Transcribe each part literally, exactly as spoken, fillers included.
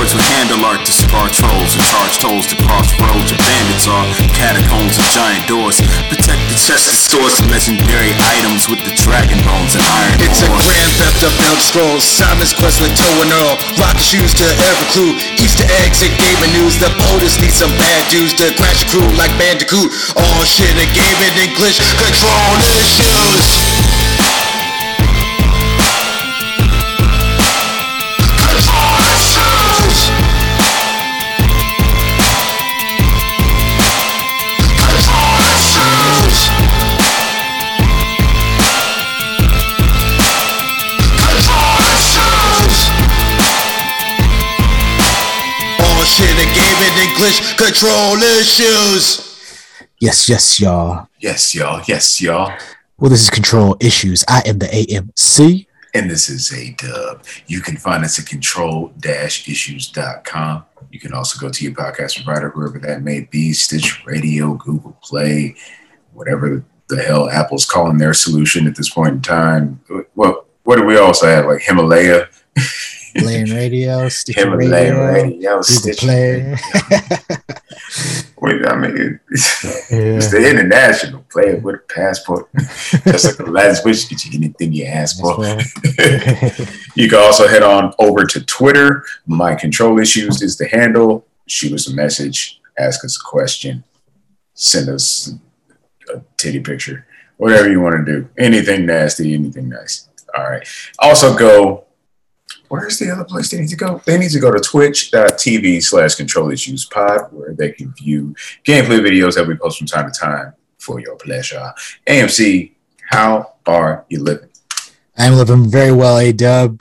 swords with handle art to scar trolls and charge tolls to cross roads where bandits are. Catacombs and giant doors protect the chest that stores the legendary items with the dragon bones and iron. It's ore. A grand theft of Elder Scrolls, Simon's Quest with Toe and Earl, rocket shoes to every clue, Easter eggs and gaming news. The POTUS need some bad dudes to crash your crew like Bandicoot. All shit in gaming English, control issues. English control issues. Yes, yes, y'all. Yes, y'all. Yes, y'all. Well, this is Control Issues. I am the A M C. And this is A-Dub. You can find us at control dash issues dot com. You can also go to your podcast provider, whoever that may be, Stitch Radio, Google Play, whatever the hell Apple's calling their solution at this point in time. Well, what do we also have? Like Himalaya? Playing radio, Stitcher Radio, radio Stitcher Play. Wait, I mean, it's, yeah. It's the international player with a passport. That's like the last wish that you get anything you ask for. You can also head on over to Twitter. My Control Issues is the handle. Shoot us a message. Ask us a question. Send us a titty picture. Whatever you want to do. Anything nasty, anything nice. All right. Also go... Where's the other place they need to go? They need to go to twitch dot t v slash control issues pod, where they can view gameplay videos that we post from time to time for your pleasure. A M C, how are you living? I'm living very well, A-Dub.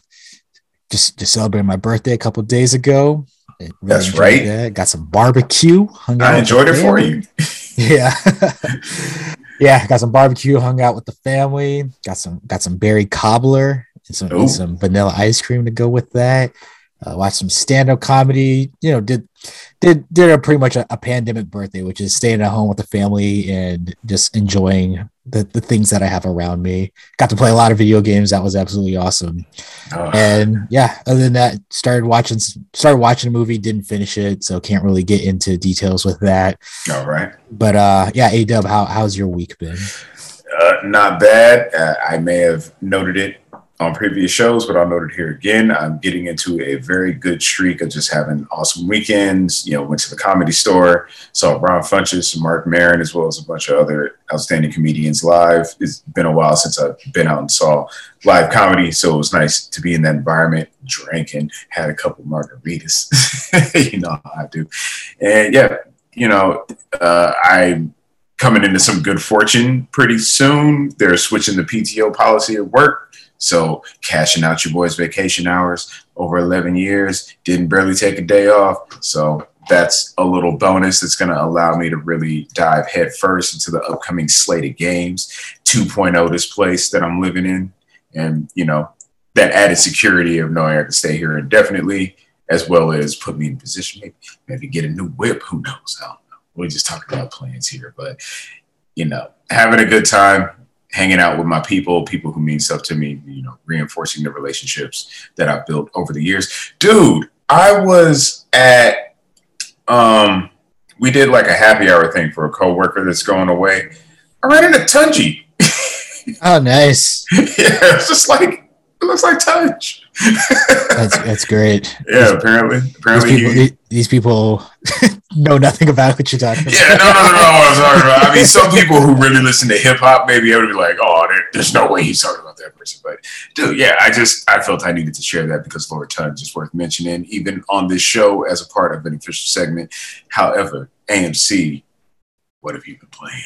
Just, just celebrated my birthday a couple days ago. Really That's right. That. Got some barbecue. Hung out I enjoyed it for you. Yeah. Yeah, got some barbecue, hung out with the family. Got some, got some berry cobbler. Some, and some vanilla ice cream to go with that. Uh, watched some stand-up comedy. You know, did did did a pretty much a, a pandemic birthday, which is staying at home with the family and just enjoying the, the things that I have around me. Got to play a lot of video games. That was absolutely awesome. Oh. And yeah, other than that, started watching started watching a movie. Didn't finish it, so can't really get into details with that. All right. But uh, yeah, A-Dub, how how's your week been? Uh, not bad. Uh, I may have noted it on previous shows, but I'll note it here again. I'm getting into a very good streak of just having awesome weekends. You know, went to the Comedy Store, saw Ron Funches, Mark Maron, as well as a bunch of other outstanding comedians live. It's been a while since I've been out and saw live comedy, so it was nice to be in that environment, drinking, had a couple margaritas. You know how I do. And yeah, you know, uh, I'm coming into some good fortune pretty soon. They're switching the P T O policy at work. So cashing out your boys' vacation hours over eleven years, didn't barely take a day off. So that's a little bonus that's going to allow me to really dive headfirst into the upcoming slate of games, two point oh this place that I'm living in. And, you know, that added security of knowing I can stay here indefinitely, as well as put me in position, maybe, maybe get a new whip. Who knows? I don't know. We just talked about plans here, but, you know, having a good time. Hanging out with my people, people who mean stuff to me, you know, reinforcing the relationships that I've built over the years. Dude, I was at, um, we did like a happy hour thing for a coworker that's going away. I ran into Tunji. Oh, nice. Yeah, it's just like, it looks like Tunj. that's that's great. Yeah, apparently, apparently these people, he, these people know nothing about what you're talking about. Yeah, no, no, no, no, what I'm talking about. I mean, some people who really listen to hip hop may be able to be like, "Oh, there, there's no way he's talking about that person." But dude, yeah, I just I felt I needed to share that because Lord Tunj is worth mentioning, even on this show as a part of an official segment. However, A M C, what have you been playing?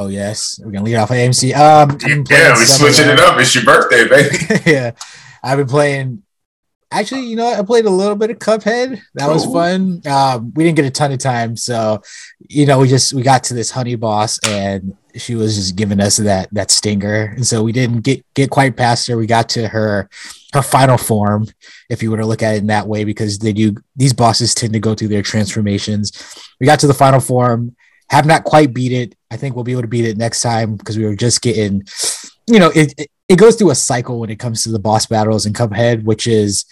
Oh, yes. We're going to lead off A M C. Um, yeah, we're switching it up. It's your birthday, baby. Yeah. I've been playing... Actually, you know what? I played a little bit of Cuphead. That Ooh. was fun. Um, we didn't get a ton of time. So, you know, we just we got to this honey boss and she was just giving us that that stinger. And so we didn't get, get quite past her. We got to her her final form, if you were to look at it in that way, because they do these bosses tend to go through their transformations. We got to the final form. Have not quite beat it. I think we'll be able to beat it next time because we were just getting, you know, it, it it goes through a cycle when it comes to the boss battles in Cuphead, which is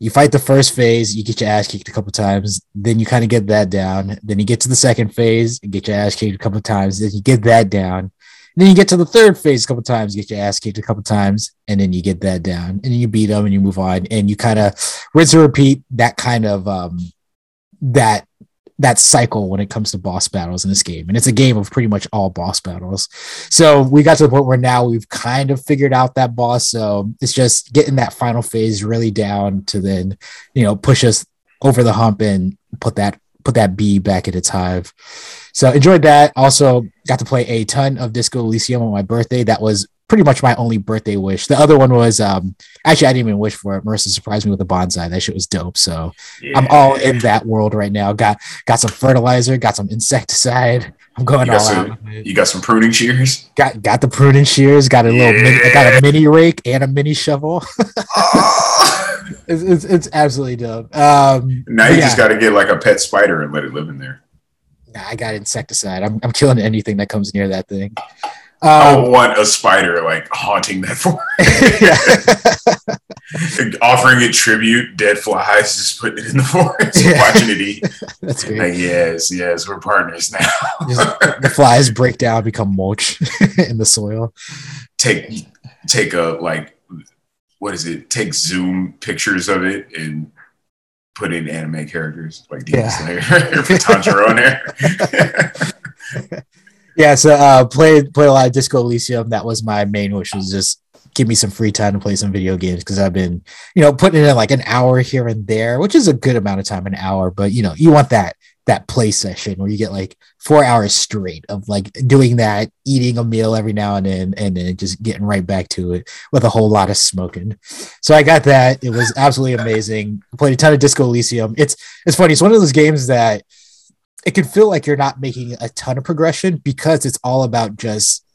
You fight the first phase, you get your ass kicked a couple times, then you kind of get that down. Then you get to the second phase, you get your ass kicked a couple times, then you get that down. Then you get to the third phase a couple times, you get your ass kicked a couple times, and then you get that down. And then you beat them and you move on, and you kind of rinse and repeat that kind of um, that that cycle when it comes to boss battles in this game. And it's a game of pretty much all boss battles. So we got to the point where now we've kind of figured out that boss. So it's just getting that final phase really down to then, you know, push us over the hump and put that, put that bee back at its hive. So enjoyed that. Also got to play a ton of Disco Elysium on my birthday. That was pretty much my only birthday wish. The other one was, um, actually, I didn't even wish for it. Marissa surprised me with a bonsai. That shit was dope. So yeah. I'm all in that world right now. Got got some fertilizer, got some insecticide. I'm going all some, out. You got some pruning shears? Got got the pruning shears. Got a yeah. little mini, I got a mini rake and a mini shovel. it's, it's it's absolutely dope. Um, now you yeah. just got to get like a pet spider and let it live in there. Nah, I got insecticide. I'm I'm killing anything that comes near that thing. Um, I don't want a spider like haunting that forest, offering it tribute. Dead flies, just putting it in the forest, yeah. watching it eat. That's great. Like, yes, yes, we're partners now. The flies break down, become mulch in the soil. Take, take a like, what is it? Take Zoom pictures of it and put in anime characters like Demon Slayer, put Tanjiro in there. Yeah, so uh, played played a lot of Disco Elysium. That was my main wish, was just give me some free time to play some video games, because I've been, you know, putting in like an hour here and there, which is a good amount of time, an hour. But you know, you want that that play session where you get like four hours straight of like doing that, eating a meal every now and then, and then just getting right back to it with a whole lot of smoking. So I got that. It was absolutely amazing. I played a ton of Disco Elysium. It's it's funny. It's one of those games that it can feel like you're not making a ton of progression, because it's all about just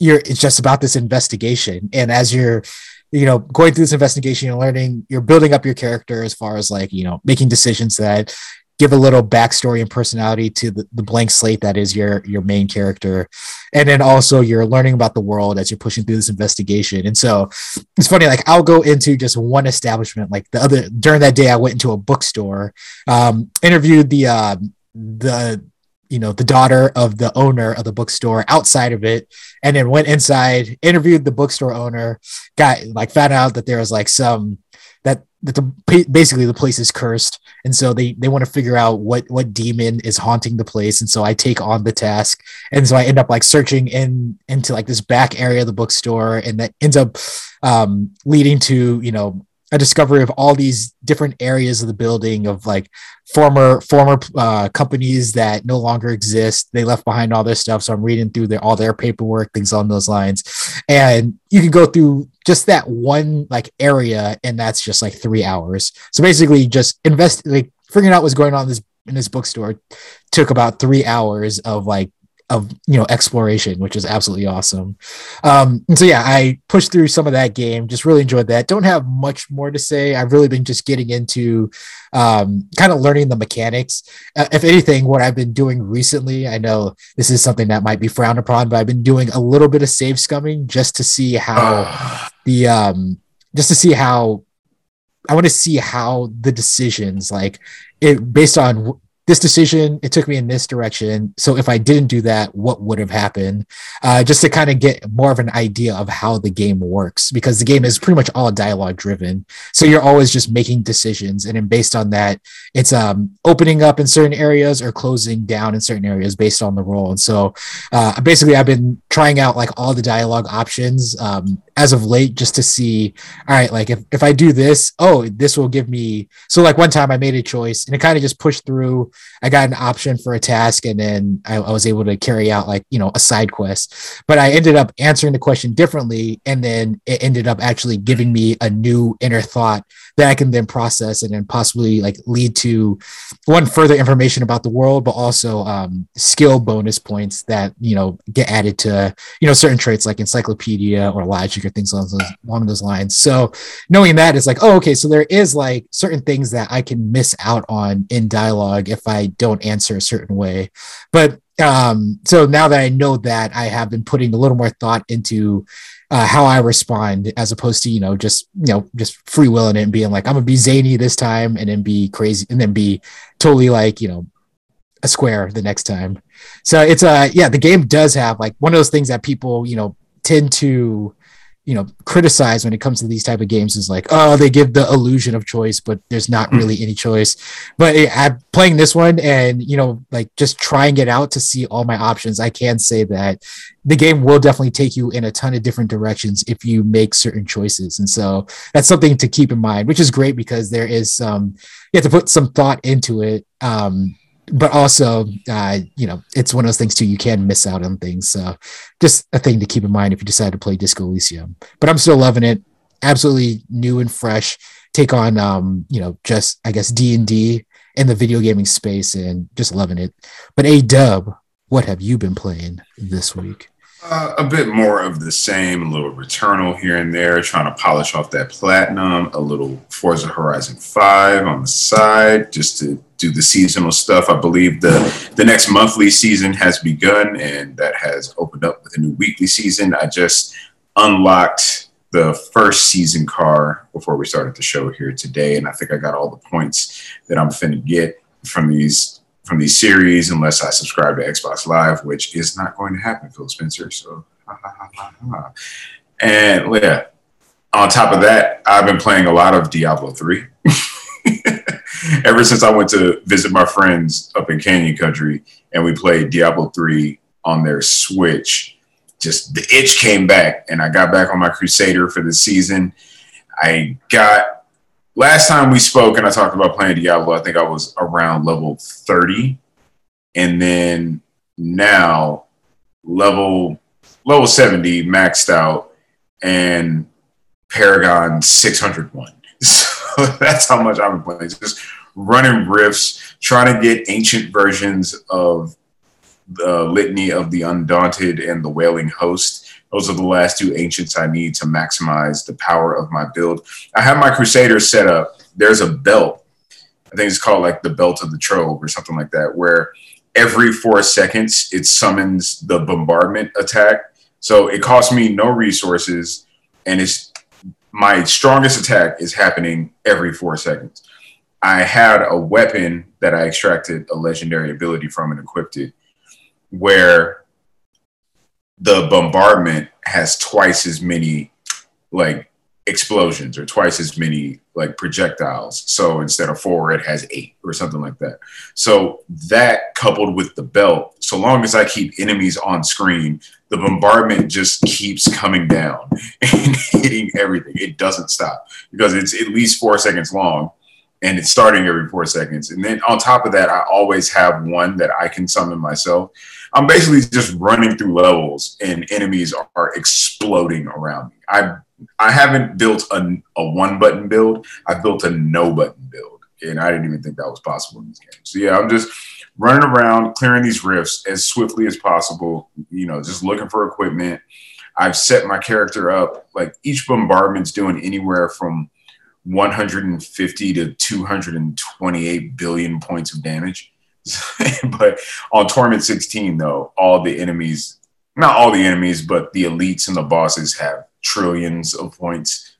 you're, it's just about this investigation. And as you're, you know, going through this investigation, you're learning, you're building up your character as far as like, you know, making decisions that give a little backstory and personality to the, the blank slate that is your, your main character. And then also you're learning about the world as you're pushing through this investigation. And so it's funny, like I'll go into just one establishment. Like the other, during that day, I went into a bookstore, um, interviewed the, uh, the you know the daughter of the owner of the bookstore outside of it, and then went inside, interviewed the bookstore owner, got like found out that there was like some that that the, basically the place is cursed, and so they they want to figure out what what demon is haunting the place. And so I take on the task, and so I end up like searching in into like this back area of the bookstore, and that ends up um leading to, you know, a discovery of all these different areas of the building of like former former uh, companies that no longer exist. They left behind all their stuff. So I'm reading through their all their paperwork, things on those lines. And you can go through just that one like area, and that's just like three hours. So basically just invest like figuring out what's going on in this in this bookstore took about three hours of like of, you know, exploration, which is absolutely awesome. Um, and so, yeah, I pushed through some of that game, just really enjoyed that. Don't have much more to say. I've really been just getting into um, kind of learning the mechanics. Uh, if anything, what I've been doing recently, I know this is something that might be frowned upon, but I've been doing a little bit of save scumming just to see how the, um, just to see how, I want to see how the decisions, like it based on this decision, it took me in this direction. So if I didn't do that, what would have happened? Uh, just to kind of get more of an idea of how the game works, because the game is pretty much all dialogue driven. So you're always just making decisions. And then based on that, it's um, opening up in certain areas or closing down in certain areas based on the role. And so uh, basically I've been trying out like all the dialogue options um, as of late, just to see, all right, like if, if I do this, oh, this will give me. So like one time I made a choice and it kind of just pushed through. I got an option for a task, and then I, I was able to carry out like, you know, a side quest, but I ended up answering the question differently. And then it ended up actually giving me a new inner thought that I can then process and then possibly like lead to one further information about the world, but also um, skill bonus points that, you know, get added to, you know, certain traits like encyclopedia or logic or things along those, along those lines. So knowing that, it's like, oh, okay. So there is like certain things that I can miss out on in dialogue if if I don't answer a certain way. But um, so now that I know that, I have been putting a little more thought into uh, how I respond, as opposed to, you know, just, you know, just freewheeling it and being like, I'm going to be zany this time, and then be crazy, and then be totally like, you know, a square the next time. So it's a, uh, yeah, the game does have like one of those things that people, you know, tend to, you know, criticize when it comes to these type of games, is like, oh, they give the illusion of choice, but there's not really any choice. But I'm playing this one and, you know, like just trying it out to see all my options, I can say that the game will definitely take you in a ton of different directions if you make certain choices. And so that's something to keep in mind, which is great, because there is um, you have to put some thought into it. Um, but also, uh, you know, it's one of those things too, you can miss out on things. So just a thing to keep in mind if you decide to play Disco Elysium. But I'm still loving it. Absolutely new and fresh take on, um, you know, just, I guess, D and D in the video gaming space, and just loving it. But A-Dub, what have you been playing this week? Uh, a bit more of the same, a little Returnal here and there, trying to polish off that platinum, a little Forza Horizon five on the side, just to do the seasonal stuff. I believe the, the next monthly season has begun, and that has opened up with a new weekly season. I just unlocked the first season car before we started the show here today, and I think I got all the points that I'm finna get from these from these series, unless I subscribe to Xbox Live, which is not going to happen, Phil Spencer. So, ha, ha, ha, ha. And yeah, on top of that, I've been playing a lot of Diablo three. Ever since I went to visit my friends up in Canyon Country and we played Diablo three on their Switch, just the itch came back, and I got back on my Crusader for the season. I got Last time we spoke and I talked about playing Diablo, I think I was around level thirty. And then now level level seventy maxed out, and Paragon six hundred one. So that's how much I've been playing. Just running rifts, trying to get ancient versions of the Litany of the Undaunted and the Wailing Host. Those are the last two ancients I need to maximize the power of my build. I have my Crusader set up. There's a belt. I think it's called like the Belt of the Trove or something like that, where every four seconds it summons the bombardment attack. So it costs me no resources, and it's my strongest attack is happening every four seconds. I had a weapon that I extracted a legendary ability from and equipped it, where the bombardment has twice as many like explosions or twice as many like projectiles. So instead of four, it has eight or something like that. So that, coupled with the belt, so long as I keep enemies on screen, the bombardment just keeps coming down and hitting everything. It doesn't stop because it's at least four seconds long, and it's starting every four seconds. And then on top of that, I always have one that I can summon myself. I'm basically just running through levels, and enemies are exploding around me. I I haven't built a, a one-button build. I built a no-button build, and I didn't even think that was possible in this game. So, yeah, I'm just running around, clearing these rifts as swiftly as possible, you know, just looking for equipment. I've set my character up. Like, each bombardment's doing anywhere from one hundred fifty to two hundred twenty-eight billion points of damage. But on Torment sixteen, though, all the enemies, not all the enemies, but the elites and the bosses have trillions of points,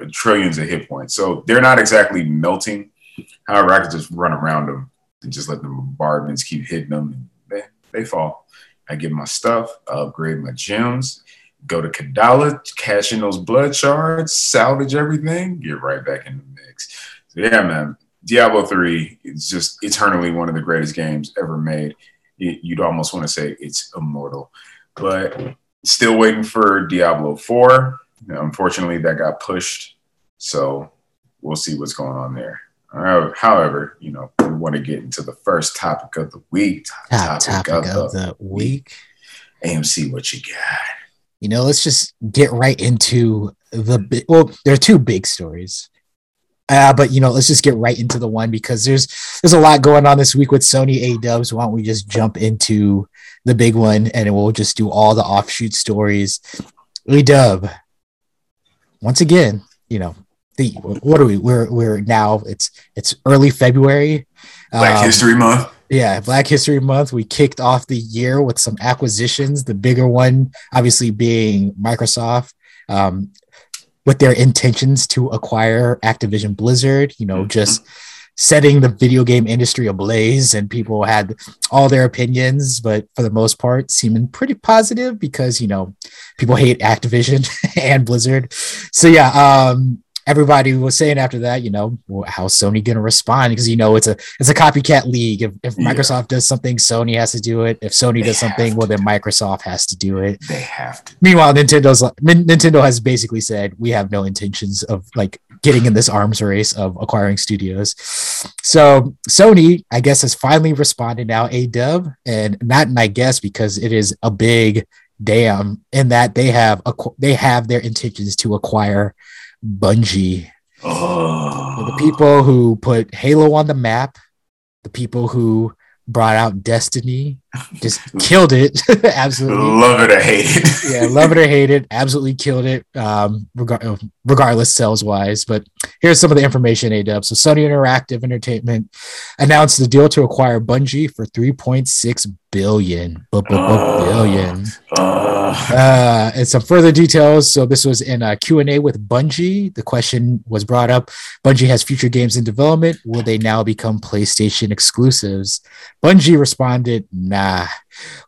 uh, trillions of hit points. So they're not exactly melting. However, I could just run around them and just let the bombardments keep hitting them. And they, they fall. I get my stuff, upgrade my gems, go to Kadala, cash in those blood shards, salvage everything, get right back in the mix. So yeah, man, Diablo three is just eternally one of the greatest games ever made. It, you'd almost want to say it's immortal. But still waiting for Diablo four. Unfortunately, that got pushed. So we'll see what's going on there. Uh, however, you know, we want to get into the first topic of the week. Top topic, topic of, of the week. week. A M C, what you got? You know, let's just get right into the big, well, there are two big stories. Uh, but, you know, let's just get right into the one, because there's there's a lot going on this week with Sony A-Dubs. Why don't we just jump into the big one, and we'll just do all the offshoot stories. A-Dub, once again, you know, the what are we? We're we're now, it's it's early February. Black um, History Month. Yeah, Black History Month. We kicked off the year with some acquisitions, the bigger one obviously being Microsoft, um, with their intentions to acquire Activision Blizzard, you know, mm-hmm. just setting the video game industry ablaze. And people had all their opinions, but for the most part, seeming pretty positive because, you know, people hate Activision and Blizzard. So, yeah, um, everybody was saying after that, you know, well, how's Sony going to respond? Because, you know, it's a it's a copycat league. If, if Microsoft yeah. does something, Sony has to do it. If Sony they does something, well, then Microsoft has to do it. They have to. Meanwhile, Nintendo's Nintendo has basically said, we have no intentions of, like, getting in this arms race of acquiring studios. So Sony, I guess, has finally responded now, A-Dub, and not an I guess, because it is a big damn in that they have acqu- they have their intentions to acquire Bungie. Oh. The people who put Halo on the map, the people who brought out Destiny, just killed it. Absolutely. Love it or hate it. Yeah, love it or hate it. Absolutely killed it, um, reg- regardless sales-wise. But here's some of the information, A-Dub. So Sony Interactive Entertainment announced the deal to acquire Bungie for three point six billion dollars. Billion. Uh, and some further details. So this was in a Q and A with Bungie. The question was brought up. Bungie has future games in development. Will they now become PlayStation exclusives? Bungie responded, nah.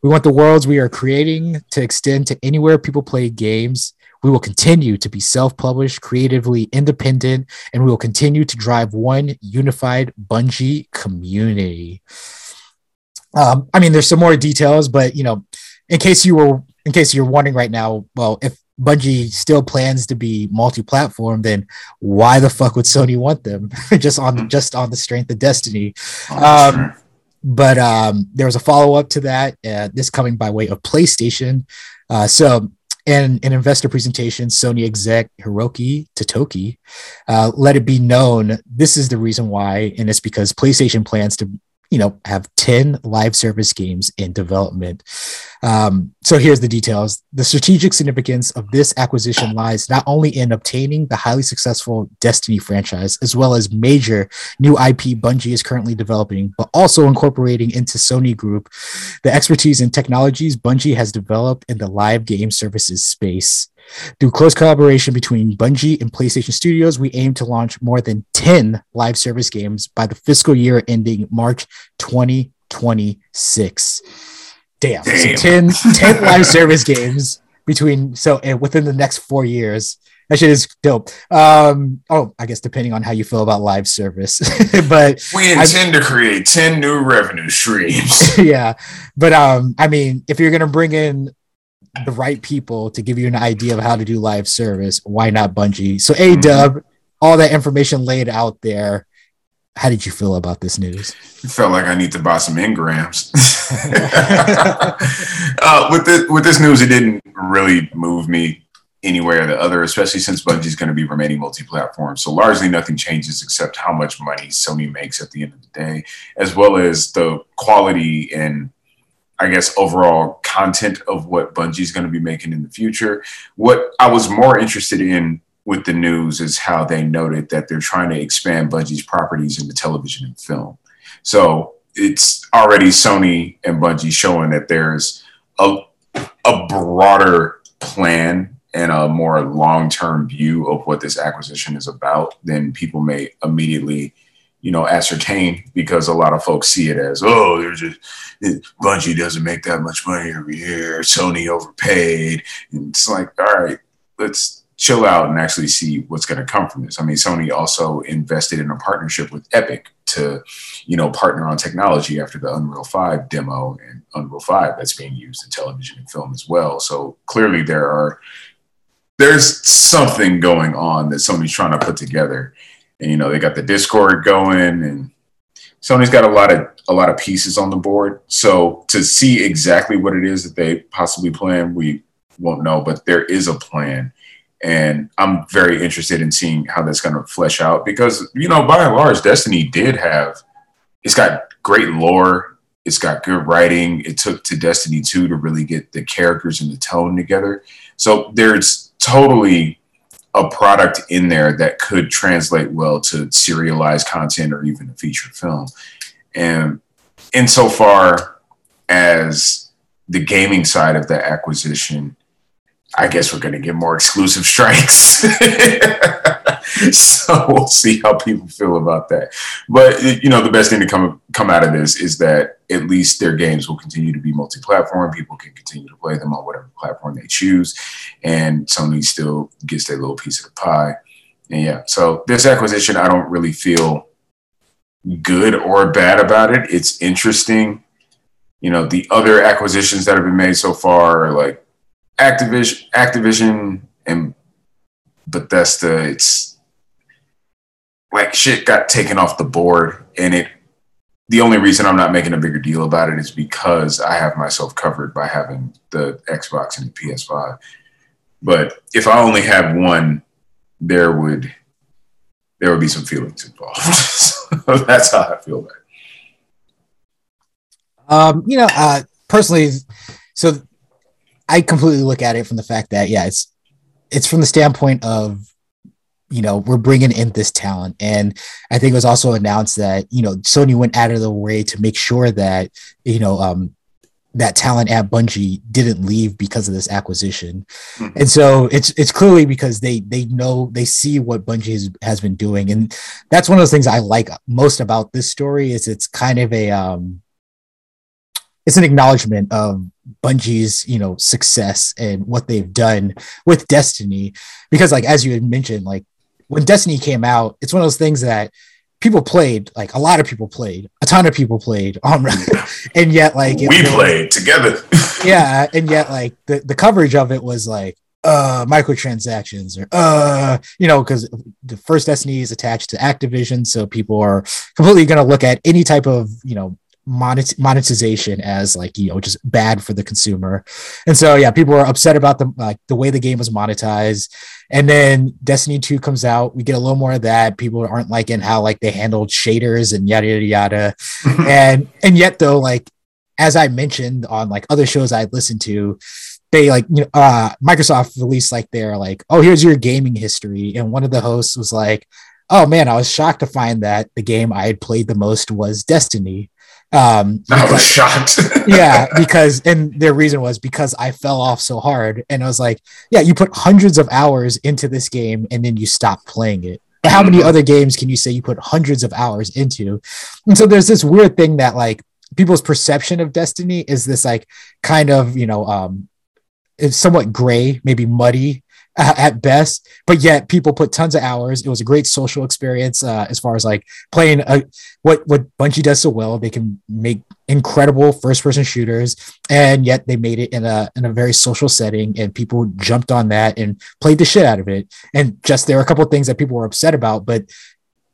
We want the worlds we are creating to extend to anywhere people play games. We will continue to be self-published, creatively independent, and we will continue to drive one unified Bungie community. Um, I mean, there's some more details, but, you know, in case you were, in case you're wondering right now, well, if Bungie still plans to be multi-platform, then why the fuck would Sony want them just on just on the strength of Destiny? Um, but um, there was a follow-up to that. Uh, this coming by way of PlayStation. Uh, so. In an investor presentation, Sony exec Hiroki Totoki uh, let it be known this is the reason why, and it's because PlayStation plans to, you know, have ten live service games in development. Um, so here's the details. The strategic significance of this acquisition lies not only in obtaining the highly successful Destiny franchise, as well as major new I P Bungie is currently developing, but also incorporating into Sony Group the expertise and technologies Bungie has developed in the live game services space. Through close collaboration between Bungie and PlayStation Studios, we aim to launch more than ten live service games by the fiscal year ending March twenty twenty-six. Damn. Damn. So ten, ten live service games between, so and within the next four years. That shit is dope. Um, oh, I guess depending on how you feel about live service. But we intend I, to create ten new revenue streams. Yeah. But um, I mean, if you're going to bring in the right people to give you an idea of how to do live service, why not Bungie? So A-Dub, mm-hmm. all that information laid out there. How did you feel about this news? It felt like I need to buy some engrams. uh, with, the, with this news, it didn't really move me anywhere or the other, especially since Bungie's going to be remaining multi-platform. So largely nothing changes except how much money Sony makes at the end of the day, as well as the quality and I guess, overall content of what Bungie's going to be making in the future. What I was more interested in with the news is how they noted that they're trying to expand Bungie's properties into television and film. So it's already Sony and Bungie showing that there's a, a broader plan and a more long-term view of what this acquisition is about than people may immediately you know, ascertain, because a lot of folks see it as, oh, there's just Bungie doesn't make that much money every year. Sony overpaid. And it's like, all right, let's chill out and actually see what's going to come from this. I mean, Sony also invested in a partnership with Epic to, you know, partner on technology after the Unreal five demo and Unreal five that's being used in television and film as well. So clearly there are, there's something going on that Sony's trying to put together. And, you know, they got the Discord going and Sony's got a lot of a lot of pieces on the board. So to see exactly what it is that they possibly plan, we won't know. But there is a plan. And I'm very interested in seeing how that's going to flesh out because, you know, by and large, Destiny did have it's got great lore. It's got good writing. It took to Destiny two to really get the characters and the tone together. So there's totally a product in there that could translate well to serialized content or even a feature film. And insofar as the gaming side of the acquisition, I guess we're going to get more exclusive strikes. So we'll see how people feel about that. But, you know, the best thing to come come out of this is that at least their games will continue to be multi-platform. People can continue to play them on whatever platform they choose. And Sony still gets their little piece of the pie. And yeah, so this acquisition, I don't really feel good or bad about it. It's interesting. You know, the other acquisitions that have been made so far are like Activision, Activision and Bethesda. It's like shit got taken off the board, and it the only reason I'm not making a bigger deal about it is because I have myself covered by having the Xbox and the P S five. But if I only had one, there would there would be some feelings involved. So that's how I feel about it. Um, you know, uh, personally, so I completely look at it from the fact that, yeah, it's it's from the standpoint of, you know, we're bringing in this talent. And I think it was also announced that, you know, Sony went out of the way to make sure that, you know, um, that talent at Bungie didn't leave because of this acquisition. Mm-hmm. And so it's it's clearly because they they know, they see what Bungie has, has been doing. And that's one of those things I like most about this story is it's kind of a, um, it's an acknowledgement of Bungie's, you know, success and what they've done with Destiny. Because like, as you had mentioned, like when Destiny came out, it's one of those things that people played, like a lot of people played, a ton of people played, um, and yet like we was, played together. Yeah, and yet like the, the coverage of it was like uh microtransactions or uh you know, because the first Destiny is attached to Activision, so people are completely going to look at any type of, you know, monet- monetization as like, you know, just bad for the consumer. And so yeah, people are upset about the like the way the game was monetized. And then Destiny two comes out. We get a little more of that. People aren't liking how like they handled shaders and yada, yada, yada. and, and yet though, like, as I mentioned on like other shows I listened to, they like, you know, uh, Microsoft released like their like, oh, here's your gaming history. And one of the hosts was like, oh man, I was shocked to find that the game I had played the most was Destiny. Um, I was shocked. Yeah, because and their reason was because I fell off so hard. And I was like, yeah, you put hundreds of hours into this game and then you stop playing it. But how many other games can you say you put hundreds of hours into? And so there's this weird thing that like people's perception of Destiny is this like kind of, you know, um, it's somewhat gray, maybe muddy uh, at best, but yet people put tons of hours. It was a great social experience uh, as far as like playing a, what, what Bungie does so well. They can make incredible first person shooters, and yet they made it in a, in a very social setting, and people jumped on that and played the shit out of it. And just, there are a couple of things that people were upset about, but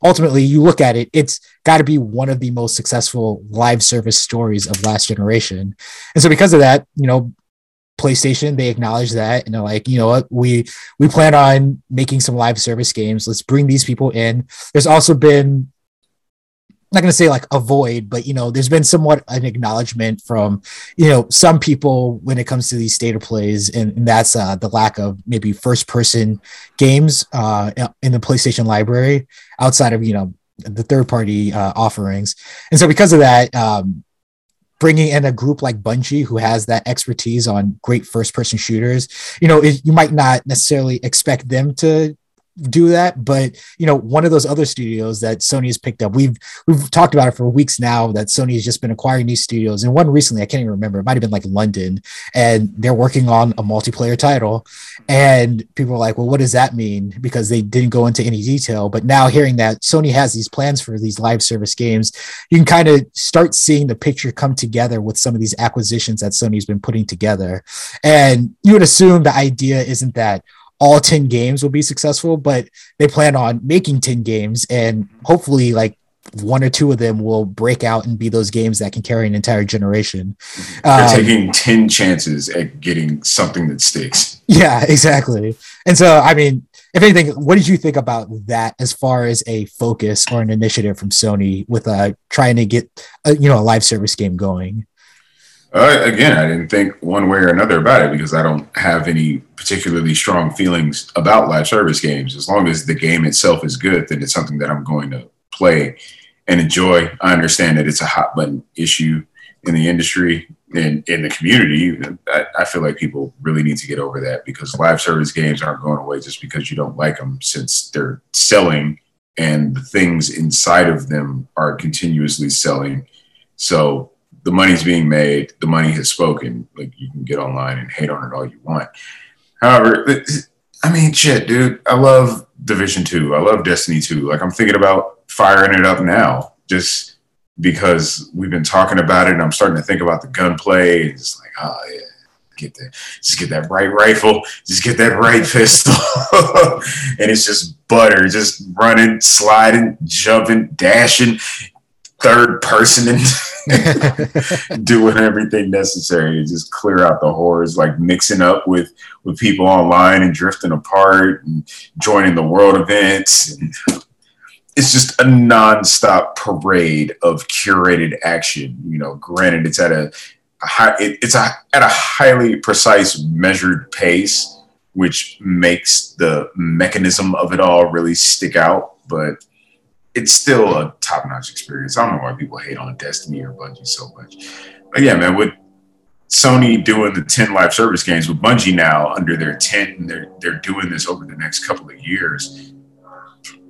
ultimately you look at it, it's got to be one of the most successful live service stories of last generation. And so because of that, you know, PlayStation, they acknowledge that, and they're like, you know what, we we plan on making some live service games. Let's bring these people in. There's also been, I'm not going to say like a void, but you know, there's been somewhat an acknowledgement from, you know, some people when it comes to these state of plays, and, and that's uh, the lack of maybe first person games uh, in the PlayStation library outside of, you know, the third party uh, offerings. And so because of that, um, bringing in a group like Bungie, who has that expertise on great first-person shooters, you know, it, you might not necessarily expect them to do that, but you know, one of those other studios that Sony has picked up, we've we've talked about it for weeks now. That Sony has just been acquiring new studios, and one recently I can't even remember. It might have been like London, and they're working on a multiplayer title. And people are like, "Well, what does that mean?" Because they didn't go into any detail. But now hearing that Sony has these plans for these live service games, you can kind of start seeing the picture come together with some of these acquisitions that Sony's been putting together. And you would assume the idea isn't that all ten games will be successful, but they plan on making ten games, and hopefully like one or two of them will break out and be those games that can carry an entire generation. They're um, taking ten chances at getting something that sticks. Yeah, exactly. And so, I mean, if anything, what did you think about that as far as a focus or an initiative from Sony with uh, trying to get, uh, you know, a live service game going? Uh, again, I didn't think one way or another about it because I don't have any particularly strong feelings about live service games. As long as the game itself is good, then it's something that I'm going to play and enjoy. I understand that it's a hot button issue in the industry and in the community. I, I feel like people really need to get over that, because live service games aren't going away just because you don't like them, since they're selling and the things inside of them are continuously selling. So the money's being made. The money has spoken. Like, you can get online and hate on it all you want. However, I mean, shit, dude, I love Division two. I love Destiny two. Like, I'm thinking about firing it up now just because we've been talking about it, and I'm starting to think about the gunplay. It's like, oh, yeah, get that. Just get that right rifle. Just get that right pistol. And it's just butter, just running, sliding, jumping, dashing, third person, and doing everything necessary to just clear out the horrors, like mixing up with, with people online and drifting apart and joining the world events. And it's just a nonstop parade of curated action. You know, granted, it's at a, a high, it, it's a, at a highly precise, measured pace, which makes the mechanism of it all really stick out, but it's still a top-notch experience. I don't know why people hate on Destiny or Bungie so much. But yeah, man, with Sony doing the ten live service games, with Bungie now under their tent, and they're, they're doing this over the next couple of years.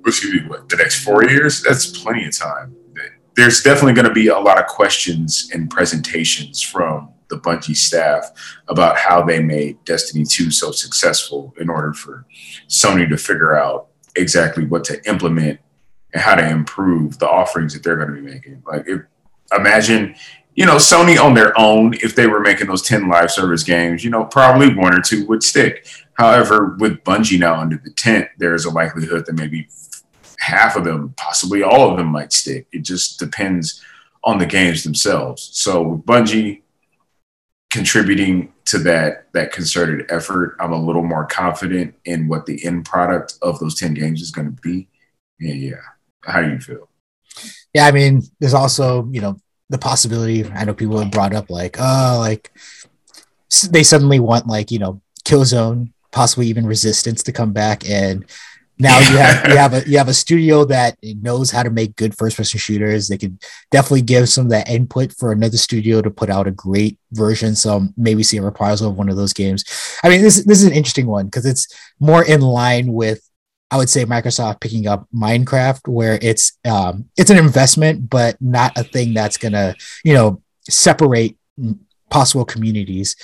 Excuse me, what, the next four years? That's plenty of time. There's definitely going to be a lot of questions and presentations from the Bungie staff about how they made Destiny two so successful, in order for Sony to figure out exactly what to implement and how to improve the offerings that they're going to be making. Like, if, imagine, you know, Sony on their own, if they were making those ten live service games, you know, probably one or two would stick. However, with Bungie now under the tent, there's a likelihood that maybe half of them, possibly all of them, might stick. It just depends on the games themselves. So with Bungie contributing to that, that concerted effort, I'm a little more confident in what the end product of those ten games is going to be. Yeah, yeah. How do you feel? Yeah, I mean, there's also, you know, the possibility, I know people have brought up, like, oh, uh, like, they suddenly want, like, you know, Killzone, possibly even Resistance to come back, and now you have you have a you have a studio that knows how to make good first-person shooters. They could definitely give some of that input for another studio to put out a great version. So maybe see a reprisal of one of those games. I mean, this this is an interesting one, because it's more in line with, I would say, Microsoft picking up Minecraft, where it's um, it's an investment, but not a thing that's gonna, you know, separate possible communities.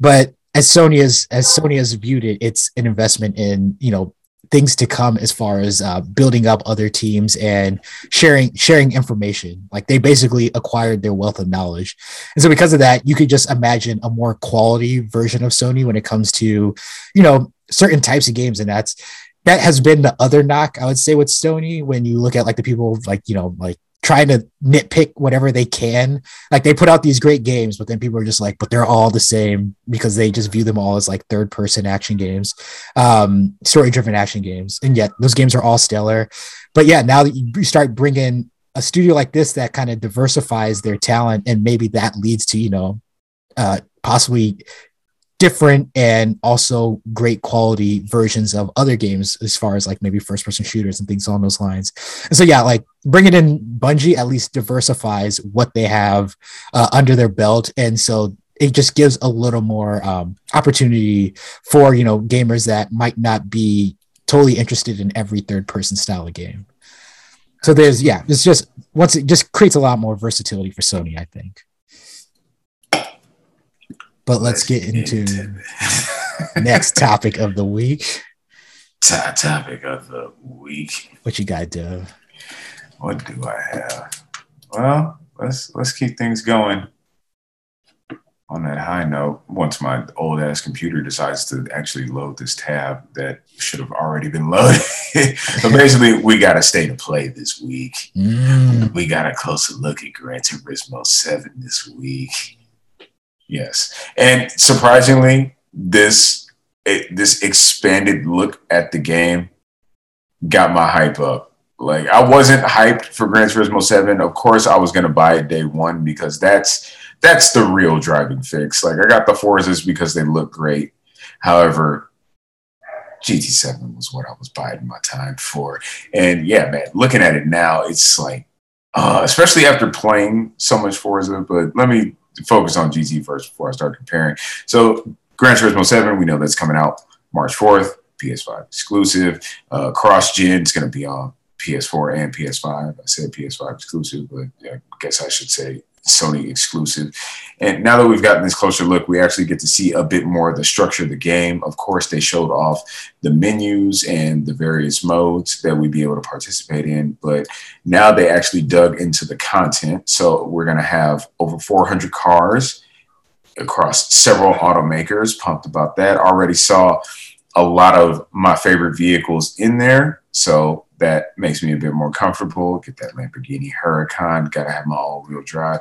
But as Sony has as Sony has viewed it, it's an investment in, you know, things to come, as far as uh, building up other teams and sharing sharing information. Like, they basically acquired their wealth of knowledge, and so because of that, you could just imagine a more quality version of Sony when it comes to, you know, certain types of games, and that's. That has been the other knock, I would say, with Sony, when you look at, like, the people, like, you know, like, trying to nitpick whatever they can. Like, they put out these great games, but then people are just like, but they're all the same, because they just view them all as, like, third person action games, um, story driven action games. And yet those games are all stellar. But yeah, now that you start bringing a studio like this that kind of diversifies their talent, and maybe that leads to, you know, uh, possibly different and also great quality versions of other games, as far as, like, maybe first person shooters and things along those lines. And so, yeah, like, bringing in Bungie at least diversifies what they have uh, under their belt. And so it just gives a little more um, opportunity for, you know, gamers that might not be totally interested in every third person style of game. So there's, yeah, it's just, once it just creates a lot more versatility for Sony, I think. But let's get into next topic of the week. Top topic of the week. What you got, Dev? What do I have? Well, let's let's keep things going on that high note. Once my old ass computer decides to actually load this tab that should have already been loaded. So basically, we got a state of play this week. Mm. We got a closer look at Gran Turismo seven this week. Yes, and surprisingly, this it, this expanded look at the game got my hype up. Like, I wasn't hyped for Gran Turismo seven. Of course, I was going to buy it day one, because that's that's the real driving fix. Like, I got the Forzas because they look great. However, G T seven was what I was buying my time for. And yeah, man, looking at it now, it's like, uh, especially after playing so much Forza. But let me focus on G T first before I start comparing. So Gran Turismo seven, we know that's coming out March fourth, P S five exclusive. Uh, cross-gen, it's going to be on P S four and P S five. I said P S five exclusive, but I guess I should say Sony exclusive. And now that we've gotten this closer look, we actually get to see a bit more of the structure of the game. Of course, they showed off the menus and the various modes that we'd be able to participate in, but now they actually dug into the content. So we're going to have over four hundred cars across several automakers. Pumped about that. Already saw a lot of my favorite vehicles in there, so that makes me a bit more comfortable. Get that Lamborghini Huracan. Got to have my all-wheel drive.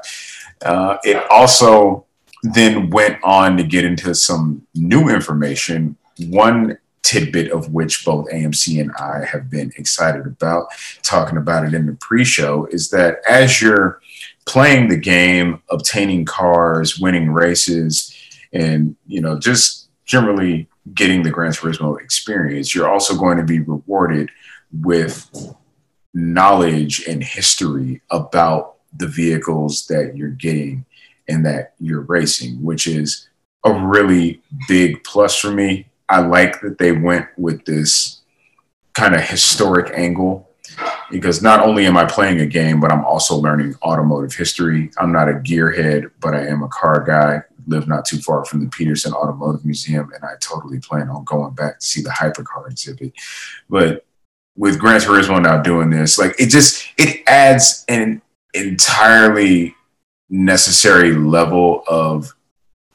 Uh, it also then went on to get into some new information, one tidbit of which both A M C and I have been excited about, talking about it in the pre-show, is that as you're playing the game, obtaining cars, winning races, and, you know, just generally getting the Gran Turismo experience, you're also going to be rewarded with knowledge and history about the vehicles that you're getting and that you're racing, which is a really big plus for me. I like that they went with this kind of historic angle, because not only am I playing a game, but I'm also learning automotive history. I'm not a gearhead, but I am a car guy. Live not too far from the Peterson Automotive Museum, and I totally plan on going back to see the hypercar exhibit. But with Gran Turismo now doing this, like, it just, it adds an entirely necessary level of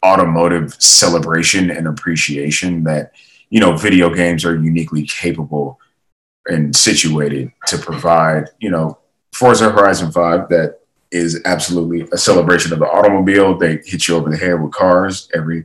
automotive celebration and appreciation that, you know, video games are uniquely capable and situated to provide. You know, Forza Horizon five, that is absolutely a celebration of the automobile. They hit you over the head with cars every,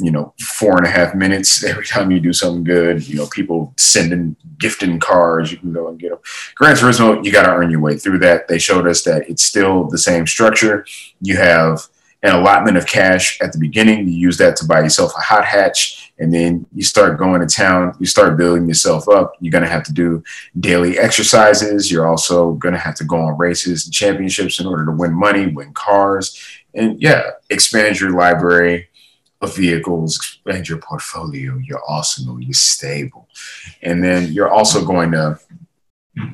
you know, four and a half minutes. Every time you do something good, you know, people sending, gifting cars, you can go and get them. Gran Turismo, you got to earn your way through that. They showed us that it's still the same structure. You have an allotment of cash at the beginning. You use that to buy yourself a hot hatch, and then you start going to town. You start building yourself up. You're going to have to do daily exercises. You're also going to have to go on races and championships in order to win money, win cars, and, yeah, expand your library of vehicles, expand your portfolio, your arsenal, your stable. And then you're also going to,